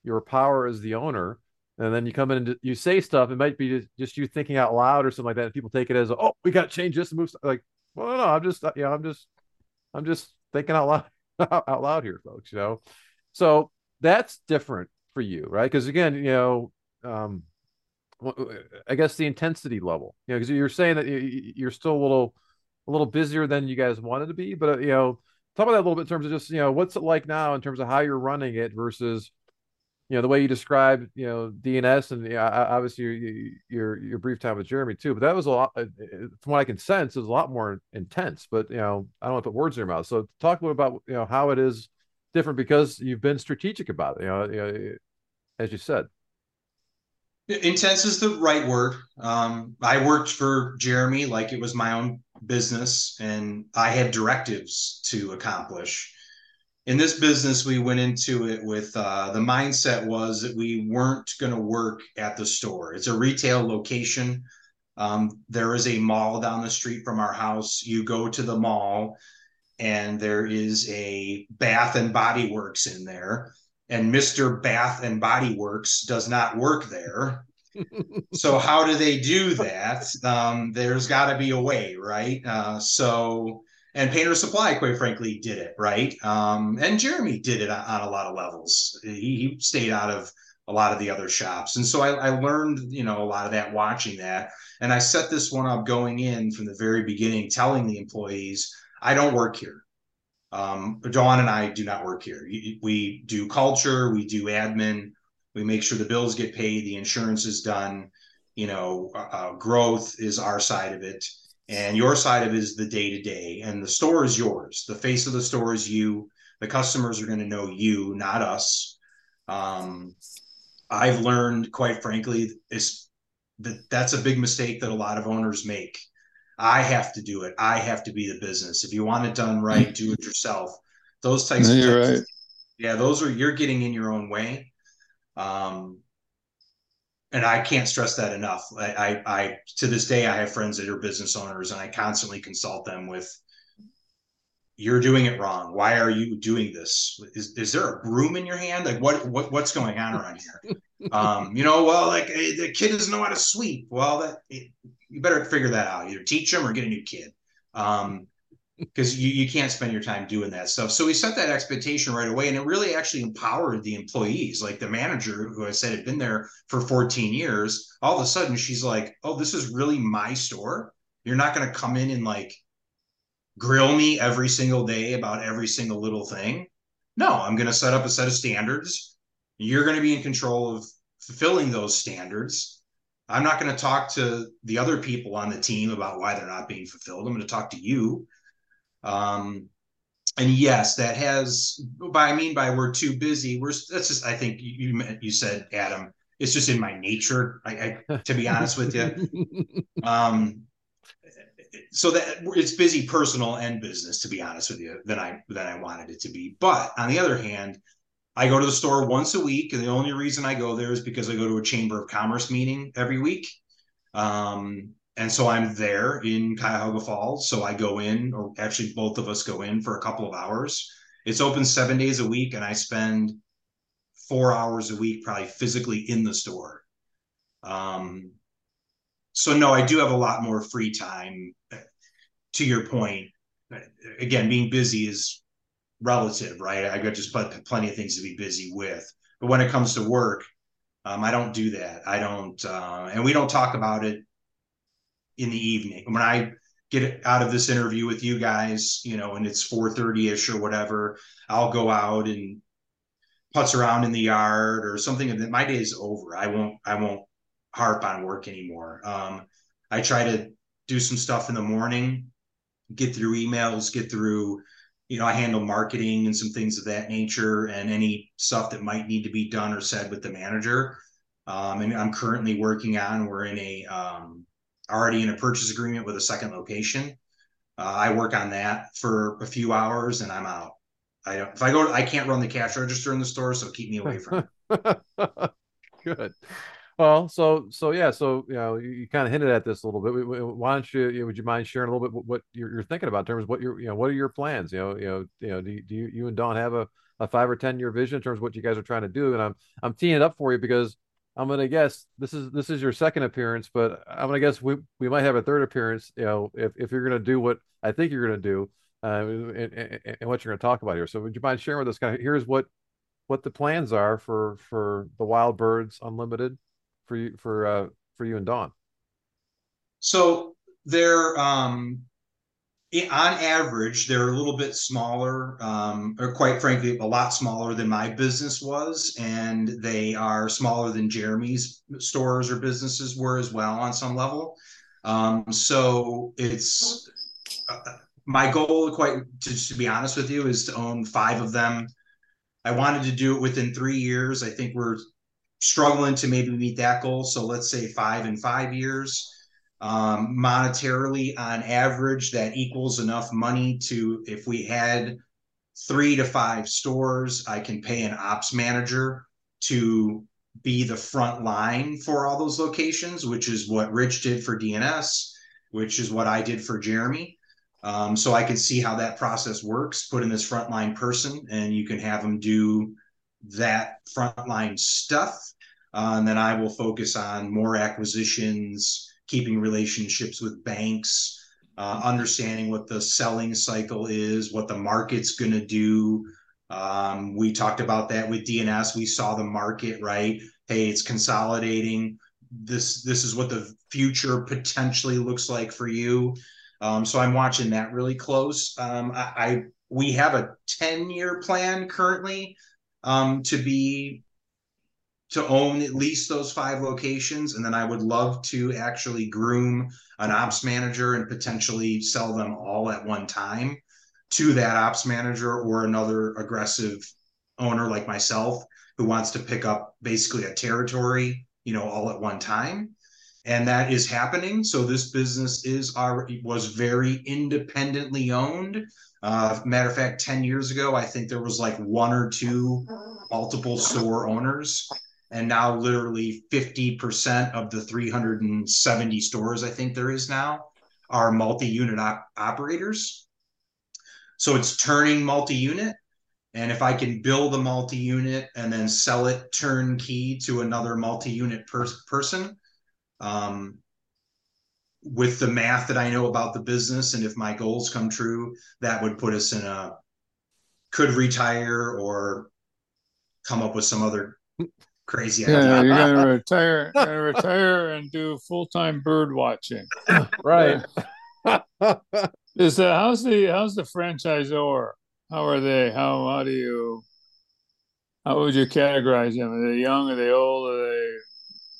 your power as the owner, and then you come in and you say stuff. It might be just, just you thinking out loud or something like that, and people take it as, oh, we got to change this and move. Like, well, no, no, I'm just, you know, I'm just, I'm just thinking out loud, out loud here, folks. You know, so that's different for you, right? Because again, you know, um, I guess the intensity level, you know, because you're saying that you're still a little, a little busier than you guys wanted to be, but you know. Talk about that a little bit in terms of just, you know, what's it like now in terms of how you're running it versus, you know, the way you described, you know, D and S and you know, obviously your, your, your brief time with Jeremy too, but that was a lot, from what I can sense, it was a lot more intense, but, you know, I don't want to put words in your mouth. So talk a little about, you know, how it is different because you've been strategic about it, you know, you know as you said. Intense is the right word. Um, I worked for Jeremy like it was my own business, and I had directives to accomplish. In this business, we went into it with uh, the mindset was that we weren't going to work at the store. It's a retail location. Um, there is a mall down the street from our house. You go to the mall and there is a Bath and Body Works in there, and Mister Bath and Body Works does not work there. So how do they do that? Um, there's got to be a way, right? Uh, so, and Painter Supply, quite frankly, did it, right? Um, and Jeremy did it on, on a lot of levels. He, he stayed out of a lot of the other shops. And so I, I learned, you know, a lot of that watching that. And I set this one up going in from the very beginning, telling the employees, I don't work here. Um, Dawn and I do not work here. We do culture, we do admin. We make sure the bills get paid, the insurance is done, you know, uh, growth is our side of it. And your side of it is the day-to-day. And the store is yours. The face of the store is you. The customers are going to know you, not us. Um, I've learned, quite frankly, is that that's a big mistake that a lot of owners make. I have to do it. I have to be the business. If you want it done right, do it yourself. Those types no, of you're right. Yeah, those are, you're getting in your own way. Um, and I can't stress that enough. I, I, I, to this day, I have friends that are business owners, and I constantly consult them with, you're doing it wrong. Why are you doing this? Is, is there a broom in your hand? Like what, what, what's going on around here? um, you know, well, like hey, the kid doesn't know how to sweep. Well, that it, you better figure that out. Either teach them or get a new kid. Um, because you, you can't spend your time doing that stuff. So we set that expectation right away, and it really actually empowered the employees. Like the manager, who I said had been there for fourteen years, all of a sudden she's like, oh, this is really my store. You're not going to come in and like grill me every single day about every single little thing. No, I'm going to set up a set of standards. You're going to be in control of fulfilling those standards. I'm not going to talk to the other people on the team about why they're not being fulfilled. I'm going to talk to you. Um, and yes, that has, by, I mean, by we're too busy, we're, that's just, I think you, you said, Adam, it's just in my nature, I, I to be honest with you. Um, so that it's busy, personal and business, to be honest with you, than I, than I wanted it to be. But on the other hand, I go to the store once a week. And the only reason I go there is because I go to a Chamber of Commerce meeting every week. Um, And so I'm there in Cuyahoga Falls. So I go in, or actually both of us go in for a couple of hours. It's open seven days a week, and I spend four hours a week probably physically in the store. Um, so no, I do have a lot more free time. To your point, again, being busy is relative, right? I've got just plenty of things to be busy with. But when it comes to work, um, I don't do that. I don't, uh, and we don't talk about it in the evening. When I get out of this interview with you guys, you know, and it's four thirty ish or whatever, I'll go out and putz around in the yard or something. And my day is over. I won't, I won't harp on work anymore. Um, I try to do some stuff in the morning, get through emails, get through, you know, I handle marketing and some things of that nature and any stuff that might need to be done or said with the manager. Um, and I'm currently working on, we're in a, um, already in a purchase agreement with a second location. Uh, I work on that for a few hours and I'm out. I don't, if I go, I can't run the cash register in the store. So keep me away from it. Good. Well, so so yeah, so you know, you, you kind of hinted at this a little bit. Why don't you, you? Would you mind sharing a little bit what you're, you're thinking about in terms of what your, you know, what are your plans? You know, you know, you know. Do you, do you, you and Dawn have a, a five or ten year vision in terms of what you guys are trying to do? And I'm I'm teeing it up for you because I'm going to guess this is this is your second appearance, but I'm going to guess we we might have a third appearance. You know, if if you're going to do what I think you're going to do, uh, and, and, and what you're going to talk about here. So would you mind sharing with us kind of here's what what the plans are for for the Wild Birds Unlimited? For you, for uh, for you and Dawn. So they're um, on average they're a little bit smaller, um, or quite frankly, a lot smaller than my business was, and they are smaller than Jeremy's stores or businesses were as well on some level. Um, so it's uh, my goal, quite to, to be honest with you, is to own five of them. I wanted to do it within three years. I think we're struggling to maybe meet that goal. So let's say five in five years. Um, monetarily, on average, that equals enough money to, if we had three to five stores, I can pay an ops manager to be the front line for all those locations, which is what Rich did for D and S, which is what I did for Jeremy. Um, so I could see how that process works, put in this frontline person, and you can have them do that frontline stuff, uh, and then I will focus on more acquisitions, keeping relationships with banks, uh, understanding what the selling cycle is, what the market's going to do. Um, we talked about that with D and S. We saw the market, right? Hey, it's consolidating. This this is what the future potentially looks like for you. Um, so I'm watching that really close. Um, I, I we have a ten-year plan currently. Um, to be, to own at least those five locations. And then I would love to actually groom an ops manager and potentially sell them all at one time to that ops manager or another aggressive owner like myself who wants to pick up basically a territory, you know, all at one time. And that is happening. So this business is already, was very independently owned. Uh, matter of fact, ten years ago, I think there was like one or two multiple store owners, and now literally fifty percent of the three hundred seventy stores I think there is now are multi-unit op- operators. So it's turning multi-unit, and if I can build a multi-unit and then sell it turnkey to another multi-unit per- person, um, with the math that I know about the business, and if my goals come true, that would put us in a, could retire or come up with some other crazy idea. Yeah, you're gonna retire, gonna retire and do full time bird watching, right? Is that how's the how's the franchisor? How are they? How how do you? How would you categorize them? Are they young? Are they old? Are they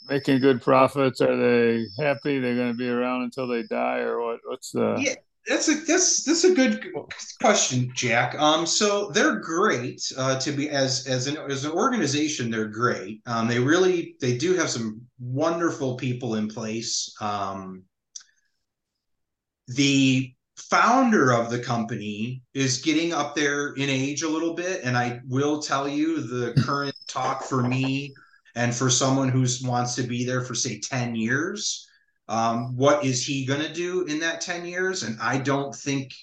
making good profits? Are they happy? They're going to be around until they die, or what? What's the? Yeah, that's a that's that's a good question, Jack. Um, so they're great uh, to be as as an as an organization. They're great. Um, they really they do have some wonderful people in place. Um, the founder of the company is getting up there in age a little bit, and I will tell you the current talk for me. And for someone who wants to be there for, say, ten years, um, what is he going to do in that ten years? And I don't think,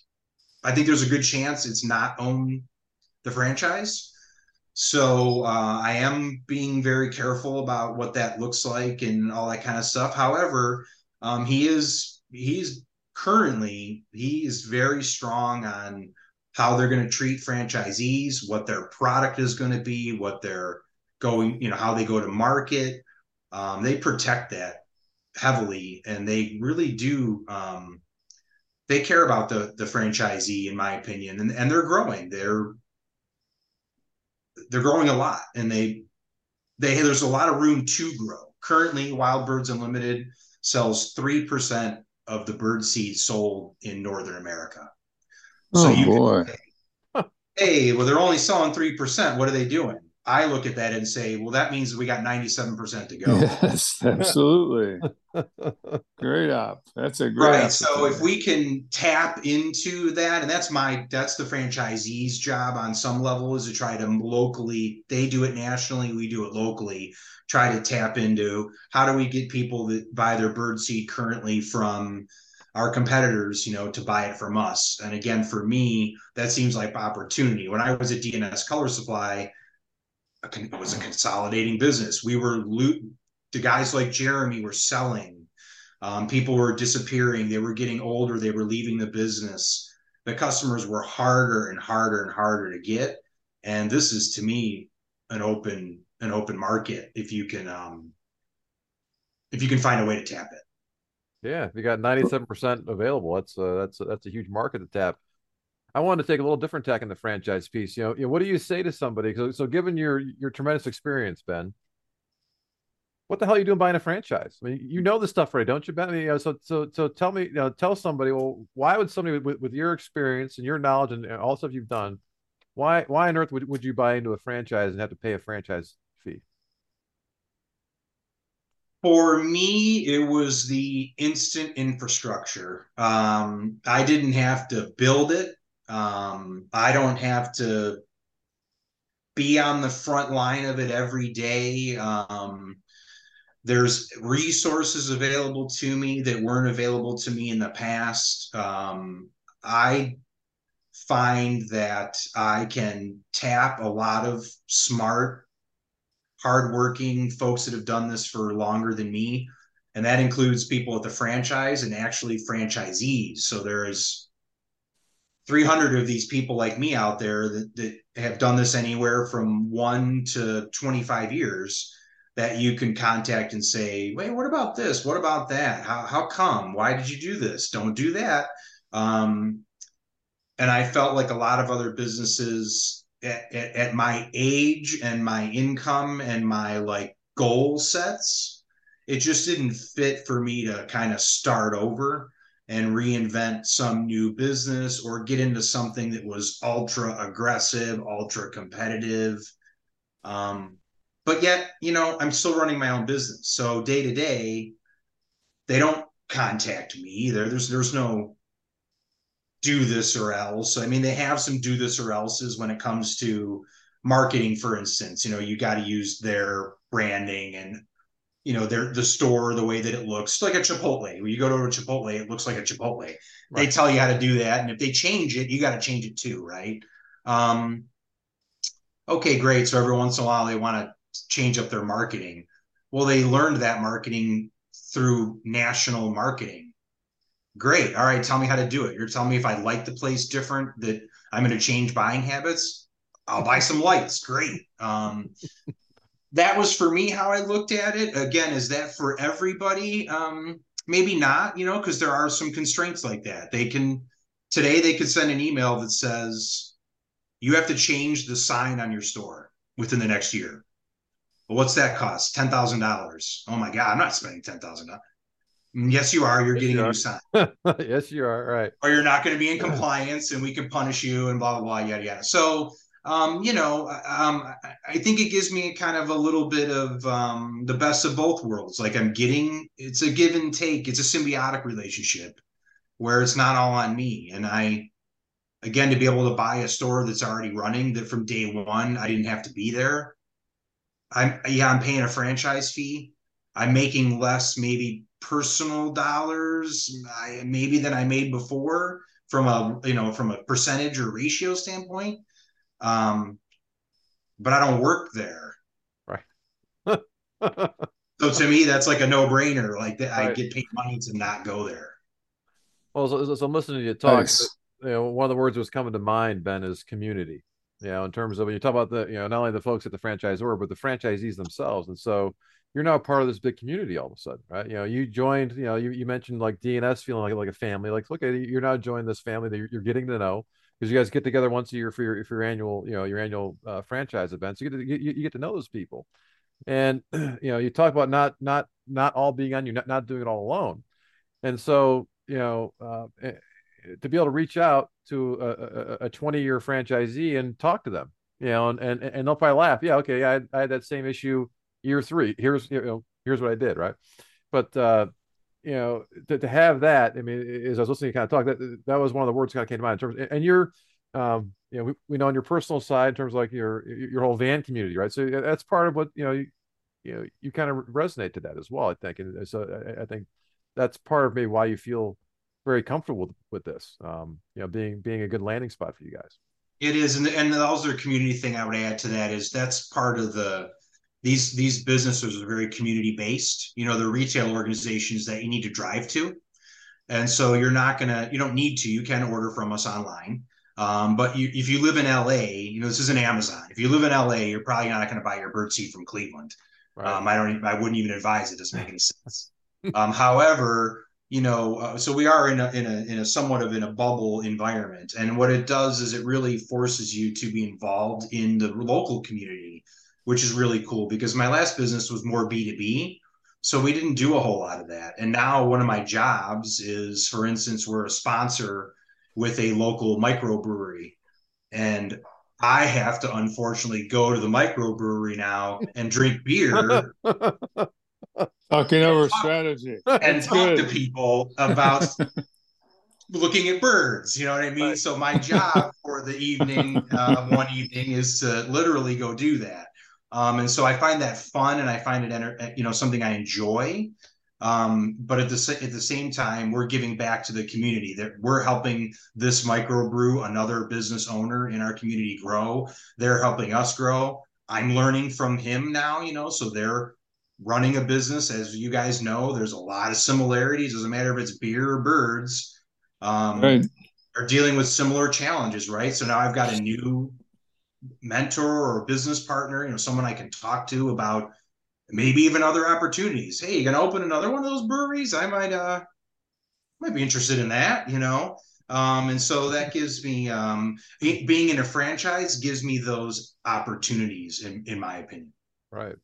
I think there's a good chance it's not own the franchise. So uh, I am being very careful about what that looks like and all that kind of stuff. However, um, he is, he's currently, he is very strong on how they're going to treat franchisees, what their product is going to be, what their going, you know, how they go to market. Um, they protect that heavily, and they really do. Um, they care about the the franchisee, in my opinion, and and they're growing. They're they're growing a lot, and they they there's a lot of room to grow. Currently, Wild Birds Unlimited sells three percent of the bird seed sold in Northern America. Oh so you boy! Can say, hey, well, they're only selling three percent. What are they doing? I look at that and say, well, that means we got ninety-seven percent to go. Yes, absolutely. Great op. That's a great right. So if we can tap into that, and that's my, that's the franchisee's job on some level, is to try to locally, they do it nationally, we do it locally, try to tap into how do we get people that buy their bird seed currently from our competitors, you know, to buy it from us. And again, for me, that seems like opportunity. When I was at D and S Color Supply, it was a consolidating business. We were looting. The guys like Jeremy were selling. Um, people were disappearing. They were getting older. They were leaving the business. The customers were harder and harder and harder to get. And this is, to me, an open an open market if you can um, if you can find a way to tap it. Yeah, if you got ninety-seven percent available, that's uh, that's that's a huge market to tap. I wanted to take a little different tack in the franchise piece. You know, you know, what do you say to somebody? So, so given your your tremendous experience, Ben, what the hell are you doing buying a franchise? I mean, you know this stuff already, don't you, Ben? I mean, you know, so, so, so tell me, you know, tell somebody. Well, why would somebody with, with your experience and your knowledge and all the stuff you've done, why, why on earth would would you buy into a franchise and have to pay a franchise fee? For me, it was the instant infrastructure. Um, I didn't have to build it. Um, I don't have to be on the front line of it every day. Um, there's resources available to me that weren't available to me in the past. Um, I find that I can tap a lot of smart, hardworking folks that have done this for longer than me. And that includes people at the franchise and actually franchisees. So there is three hundred of these people like me out there that, that have done this anywhere from one to twenty-five years that you can contact and say, wait, what about this? What about that? How, how come? Why did you do this? Don't do that. Um, and I felt like a lot of other businesses at, at, at my age and my income and my like goal sets, it just didn't fit for me to kind of start over and reinvent some new business or get into something that was ultra aggressive, ultra competitive. Um, but yet, you know, I'm still running my own business. So day to day, they don't contact me either. There's, there's no do this or else. I mean, they have some do this or else's when it comes to marketing, for instance. You know, you got to use their branding and, you know, their the store, the way that it looks, like a Chipotle. When you go to a Chipotle, it looks like a Chipotle. Right. They tell you how to do that. And if they change it, you got to change it too, right? Um, okay, great. So every once in a while, they want to change up their marketing. Well, they learned that marketing through national marketing. Great. All right, tell me how to do it. You're telling me if I like the place different, that I'm going to change buying habits? I'll buy some lights. Great. Um That was for me how I looked at it. Again, is that for everybody? Um, maybe not, you know, because there are some constraints like that. They can, today they could send an email that says, you have to change the sign on your store within the next year. Well, what's that cost? ten thousand dollars. Oh my God, I'm not spending ten thousand dollars. Yes, you are. You're yes, getting you a new sign. Yes, you are. Right. Or you're not going to be in compliance and we can punish you and blah, blah, blah, yada, yada. So, Um, you know, um, I think it gives me kind of a little bit of um, the best of both worlds. Like I'm getting, it's a give and take. It's a symbiotic relationship where it's not all on me. And I, again, to be able to buy a store that's already running, that from day one, I didn't have to be there. I'm, yeah, I'm paying a franchise fee. I'm making less, maybe personal dollars, I, maybe than I made before from a, you know, from a percentage or ratio standpoint. Um, but I don't work there. Right. So to me, that's like a no brainer. Like that, right. I get paid money to not go there. Well, so, so I'm listening to you talk, but, you know, one of the words that was coming to mind, Ben, is community, you know, in terms of when you talk about the, you know, not only the folks at the franchisor, but the franchisees themselves. And so you're now part of this big community all of a sudden, right? You know, you joined, you know, you, you mentioned like D and S feeling like, like a family, like, okay, you're now joining this family that you're, you're getting to know. Because you guys get together once a year for your, for your annual, you know, your annual uh, franchise events, you get to, you, you get to know those people, and you know, you talk about not not not all being on you, not not doing it all alone, and so you know, uh, to be able to reach out to a twenty year franchisee and talk to them, you know, and, and, and they'll probably laugh. Yeah. Okay. I, I had that same issue year three. Here's, you know, here's what I did. Right. But, uh, you know, to, to have that, I mean, as I was listening to kind of talk, that, that was one of the words that kind of came to mind in terms, and you're, um, you know, we, we know on your personal side, in terms of like your, your whole van community, right? So that's part of what, you know, you, you know, you kind of resonate to that as well, I think. And so I, I think that's part of me why you feel very comfortable with, with this, um, you know, being, being a good landing spot for you guys. It is. And, and the other community thing I would add to that is that's part of the, these, these businesses are very community based, you know, the retail organizations that you need to drive to. And so you're not going to, you don't need to, you can order from us online. Um, but you, if you live in L A, you know, this isn't Amazon. If you live in L A, you're probably not going to buy your birdseed from Cleveland. Right. Um, I don't, I wouldn't even advise it. It doesn't make any sense. Um, however, you know, uh, so we are in a, in a, in a somewhat of in a bubble environment. And what it does is it really forces you to be involved in the local community, which is really cool because my last business was more B two B. So we didn't do a whole lot of that. And now one of my jobs is, for instance, we're a sponsor with a local microbrewery, and I have to, unfortunately, go to the microbrewery now and drink beer. Talking over talk, strategy and talk to people about looking at birds, you know what I mean? Right. So my job for the evening, uh, one evening, is to literally go do that. Um, and so I find that fun, and I find it, enter- you know, something I enjoy. Um, but at the at the same time, we're giving back to the community. That we're helping this microbrew, another business owner in our community, grow. They're helping us grow. I'm learning from him now, you know, so they're running a business. As you guys know, there's a lot of similarities. Doesn't matter if it's beer or birds. Um, right. They're dealing with similar challenges, right? So now I've got a new mentor or business partner, you know, someone I can talk to about maybe even other opportunities. Hey, you gonna open another one of those breweries? I might, uh, might be interested in that, you know. Um, and so that gives me, um, being in a franchise gives me those opportunities, in, in my opinion. Right.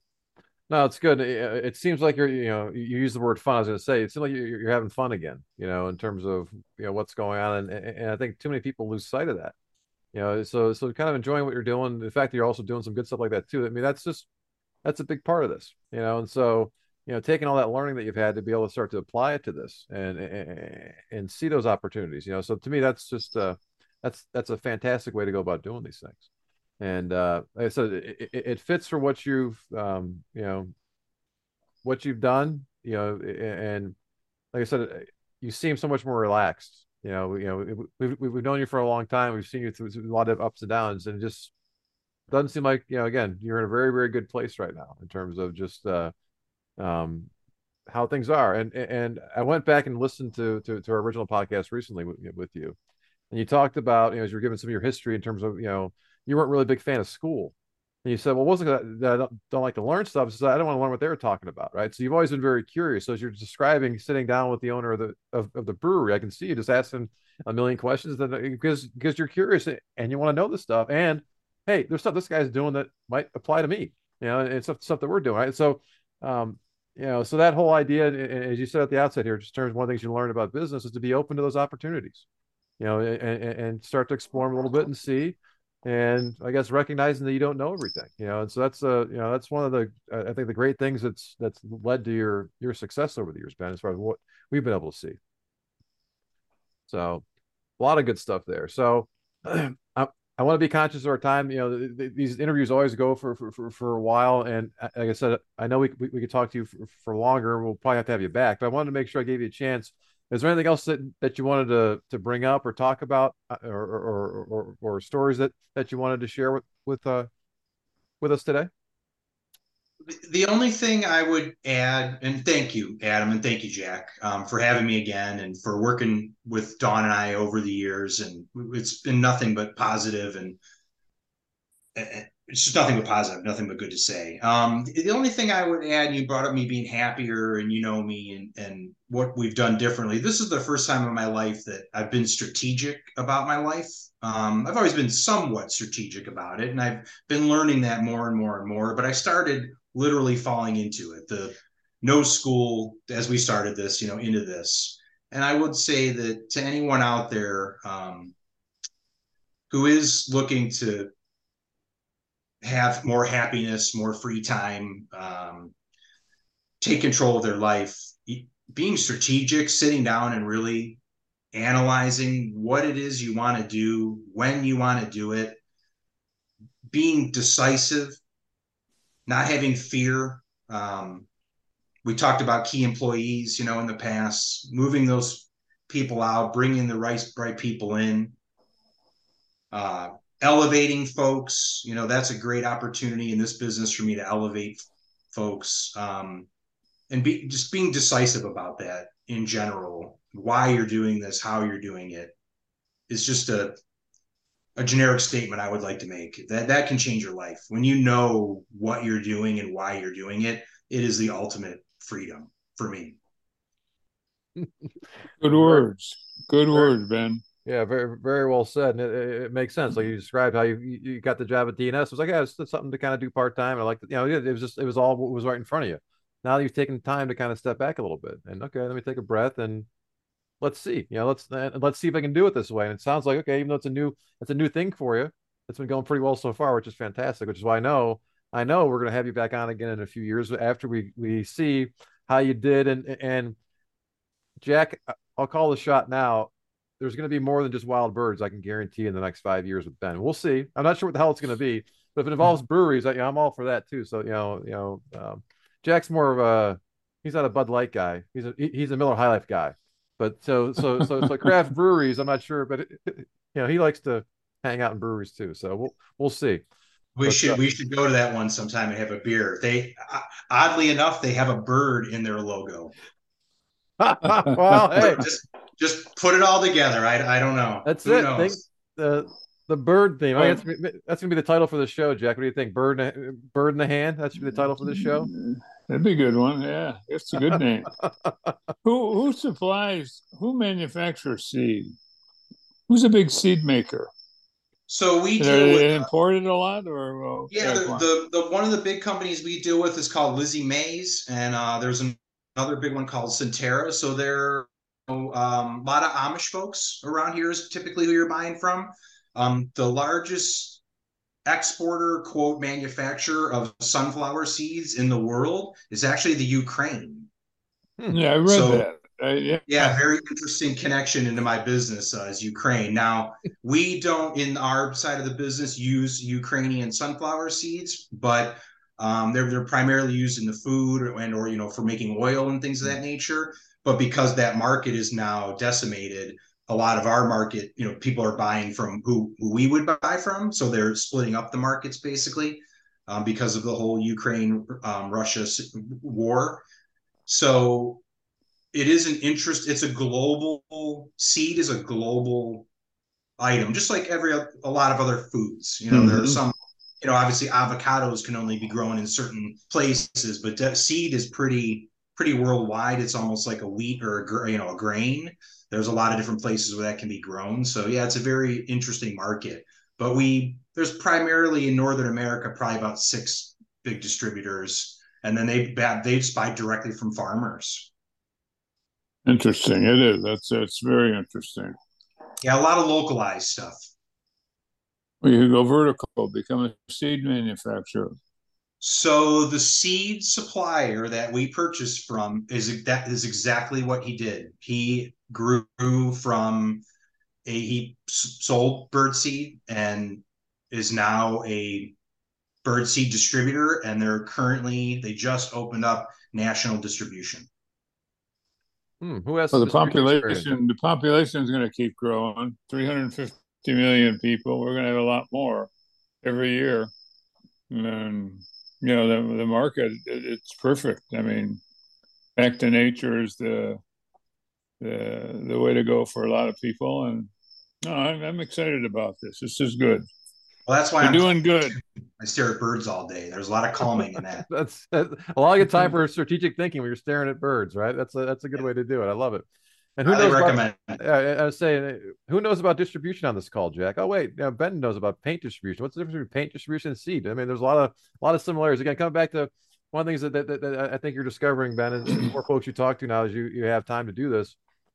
No, it's good. It, it seems like you're, you know, you use the word fun. I was going to say, it seems like you're, you're having fun again, you know, in terms of, you know, what's going on. And, and I think too many people lose sight of that, you know, so, so kind of enjoying what you're doing. The fact that you're also doing some good stuff like that too. I mean, that's just, that's a big part of this, you know? And so, you know, taking all that learning that you've had to be able to start to apply it to this and, and, and see those opportunities, you know? So to me, that's just uh that's, that's a fantastic way to go about doing these things. And uh, like I said, it, it fits for what you've, um, you know, what you've done, you know, and like I said, you seem so much more relaxed. You know, you know, we've, we've known you for a long time. We've seen you through a lot of ups and downs, and it just doesn't seem like, you know, again, you're in a very, very good place right now in terms of just uh, um, how things are. And, and I went back and listened to, to, to our original podcast recently with, with you, and you talked about, you know, as you're giving some of your history in terms of, you know, you weren't really a big fan of school. And you said, well, it wasn't that, that I don't, don't like to learn stuff. So I don't want to learn what they were talking about. Right. So you've always been very curious. So as you're describing sitting down with the owner of the, of, of the brewery, I can see you just asking a million questions that, because, because you're curious and you want to know this stuff. And hey, there's stuff this guy's doing that might apply to me, you know, and stuff, stuff that we're doing. Right. So, um, you know, so that whole idea, as you said at the outset here, just in terms of one of the things you learn about business is to be open to those opportunities, you know, and, and start to explore them a little bit and see. And I guess recognizing that you don't know everything, you know, and so that's uh, you know, that's one of the uh, I think the great things that's that's led to your your success over the years, Ben, as far as what we've been able to see. So, a lot of good stuff there. So, I, I want to be conscious of our time. You know, th- th- these interviews always go for, for for for a while, and like I said, I know we we, we could talk to you for, for longer. We'll probably have to have you back, but I wanted to make sure I gave you a chance. Is there anything else that, that you wanted to, to bring up or talk about, or or, or, or stories that, that you wanted to share with with, uh, with us today? The only thing I would add, and thank you, Adam, and thank you, Jack, um, for having me again and for working with Dawn and I over the years. And it's been nothing but positive, and it's just nothing but positive, nothing but good to say. Um, the only thing I would add, and you brought up me being happier, and you know me, and, and what we've done differently. This is the first time in my life that I've been strategic about my life. Um, I've always been somewhat strategic about it, and I've been learning that more and more and more, but I started literally falling into it. The no school, as we started this, you know, into this. And I would say that to anyone out there um, who is looking to have more happiness, more free time, um, take control of their life, being strategic, sitting down and really analyzing what it is you want to do, when you want to do it, being decisive, not having fear. Um, we talked about key employees, you know, in the past, moving those people out, bringing the right, right people in, uh, elevating folks. You know, that's a great opportunity in this business for me to elevate folks, um, and be just being decisive about that in general, why you're doing this, how you're doing it. It's just a, a generic statement I would like to make that that can change your life. When you know what you're doing and why you're doing it, it is the ultimate freedom for me. Good words. Good words, Ben. Yeah, very, very well said. And it, it makes sense. Like you described how you, you got the job at D and S. It was like, yeah, it's something to kind of do part-time. I like, you know, it was just, it was all what was right in front of you. Now that you've taken time to kind of step back a little bit and, okay, let me take a breath and let's see, you know, let's, let's see if I can do it this way. And it sounds like, okay, even though it's a new, it's a new thing for you, it's been going pretty well so far, which is fantastic, which is why I know, I know we're going to have you back on again in a few years after we, we see how you did. And, and Jack, I'll call the shot now. There's going to be more than just Wild Birds, I can guarantee, in the next five years with Ben. We'll see. I'm not sure what the hell it's going to be, but if it involves breweries, I, you know, I'm all for that too. So, you know, you know, um, Jack's more of a, he's not a Bud Light guy. He's a, he's a Miller High Life guy, but so, so, so it's like craft breweries. I'm not sure, but it, it, you know, he likes to hang out in breweries too. So we'll, we'll see. We but, should, uh, we should go to that one sometime and have a beer. They, oddly enough, they have a bird in their logo. Well, hey, just, Just put it all together. I I don't know. That's Who it. Think, uh, the bird theme. I mean, that's, that's going to be the title for the show, Jack. What do you think? Bird, in, bird in the hand. That should be the title for the show. That'd be a good one. Yeah, it's a good name. who who supplies? Who manufactures seed? Who's a big seed maker? So we deal with, they imported a lot, or oh, yeah, the, the the one of the big companies we deal with is called Lizzie Mays, and uh, there's an, another big one called Centera. So they're Um, a lot of Amish folks around here is typically who you're buying from. Um, the largest exporter, quote, manufacturer of sunflower seeds in the world is actually the Ukraine. Yeah, I read so, that. Uh, yeah. yeah, very interesting connection into my business uh, is Ukraine. Now, we don't, in our side of the business, use Ukrainian sunflower seeds, but um, they're, they're primarily used in the food and or, you know, for making oil and things of that nature. But because that market is now decimated, a lot of our market, you know, people are buying from who, who we would buy from. So they're splitting up the markets basically um, because of the whole Ukraine, um, Russia war. So it is an interest. It's a global seed is a global item, just like every a lot of other foods. You know, mm-hmm. there are some, you know, obviously avocados can only be grown in certain places, but that seed is pretty pretty worldwide. It's almost like a wheat or a, you know, a grain. There's a lot of different places where that can be grown. So yeah, it's a very interesting market, but we, there's primarily in Northern America, probably about six big distributors. And then they, they just buy directly from farmers. Interesting. It is. That's, that's very interesting. Yeah. A lot of localized stuff. Well, you can go vertical, become a seed manufacturer. So the seed supplier that we purchased from is that is exactly what he did. He grew from a he sold birdseed and is now a birdseed distributor. And they're currently they just opened up national distribution. Hmm, who has so the population? The population is going to keep growing. three hundred fifty million people. We're going to have a lot more every year, and you know, the, the market, it, it's perfect. I mean, back to nature is the, the the way to go for a lot of people. And no, I'm, I'm excited about this. This is good. Well, that's why You're I'm doing good. I stare at birds all day. There's a lot of calming in that. that's, that's a lot of time for strategic thinking when you're staring at birds, right? That's a, that's a good yeah. way to do it. I love it. And who I knows recommend. About, I, I was saying, who knows about distribution on this call, Jack? Oh, wait, now Ben knows about paint distribution. What's the difference between paint distribution and seed? I mean, there's a lot of a lot of similarities. Again, coming back to one of the things that, that, that I think you're discovering, Ben, and the more folks you talk to now as you, you have time to do this,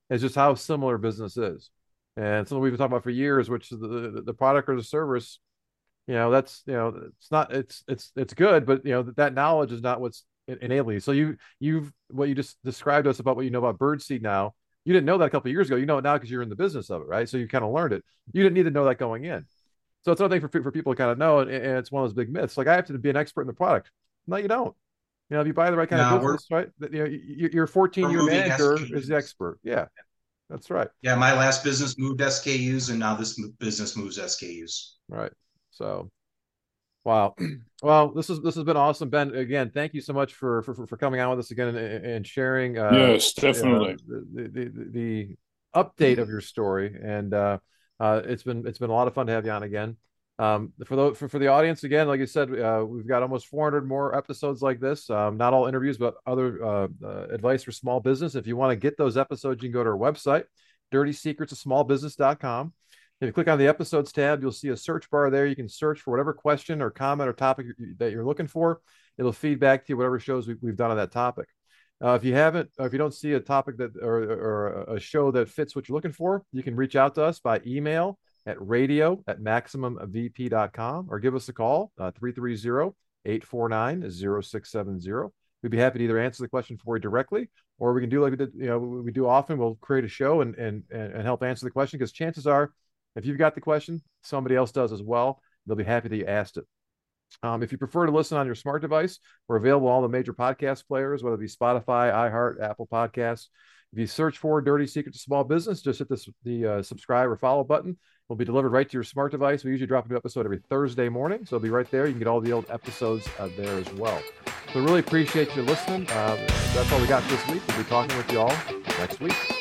is just how similar business is. And something we've been talking about for years, which is the, the, the product or the service you know, that's, you know, it's not, it's, it's, it's good, but you know, that, that knowledge is not what's enabling you. So you, you've, what you just described us about what you know about birdseed now, you didn't know that a couple of years ago, you know it now because you're in the business of it, right? So you kind of learned it. You didn't need to know that going in. So it's another thing for, for people to kind of know. And, and it's one of those big myths. Like, I have to be an expert in the product. No, you don't. You know, if you buy the right kind no, of business, right? You know, your fourteen-year manager S K Us. Is the expert. Yeah, that's right. Yeah, my last business moved S K Us, and now this business moves S K Us. Right. So, wow. Well, this is this has been awesome, Ben. Again, thank you so much for for for coming on with us again and, and sharing. Uh, yes, definitely. You know, the, the, the the update of your story, and uh, uh, it's been it's been a lot of fun to have you on again. Um, for the, for, for the audience, again, like I said, uh, we've got almost four hundred more episodes like this. Um, not all interviews, but other, uh, uh advice for small business. If you want to get those episodes, you can go to our website, dirty secrets of small business dot com. If you click on the episodes tab, you'll see a search bar there. You can search for whatever question or comment or topic that you're looking for. It'll feed back to you whatever shows we, we've done on that topic. Uh, if you haven't, or if you don't see a topic that, or, or a show that fits what you're looking for, you can reach out to us by email at radio at maximum v p dot com or give us a call, uh, three three zero, eight four nine, zero six seven zero. We'd be happy to either answer the question for you directly, or we can do like we did, you know, we do often, we'll create a show and and and help answer the question, because chances are, if you've got the question, somebody else does as well. They'll be happy that you asked it. Um, if you prefer to listen on your smart device, we're available on all the major podcast players, whether it be Spotify, iHeart, Apple Podcasts. If you search for Dirty Secrets of Small Business, just hit this, the uh, subscribe or follow button. Will be delivered right to your smart device. We usually drop a new episode every Thursday morning, so it'll be right there. You can get all the old episodes uh, there as well. So really appreciate you listening. Uh, that's all we got this week. We'll be talking with you all next week.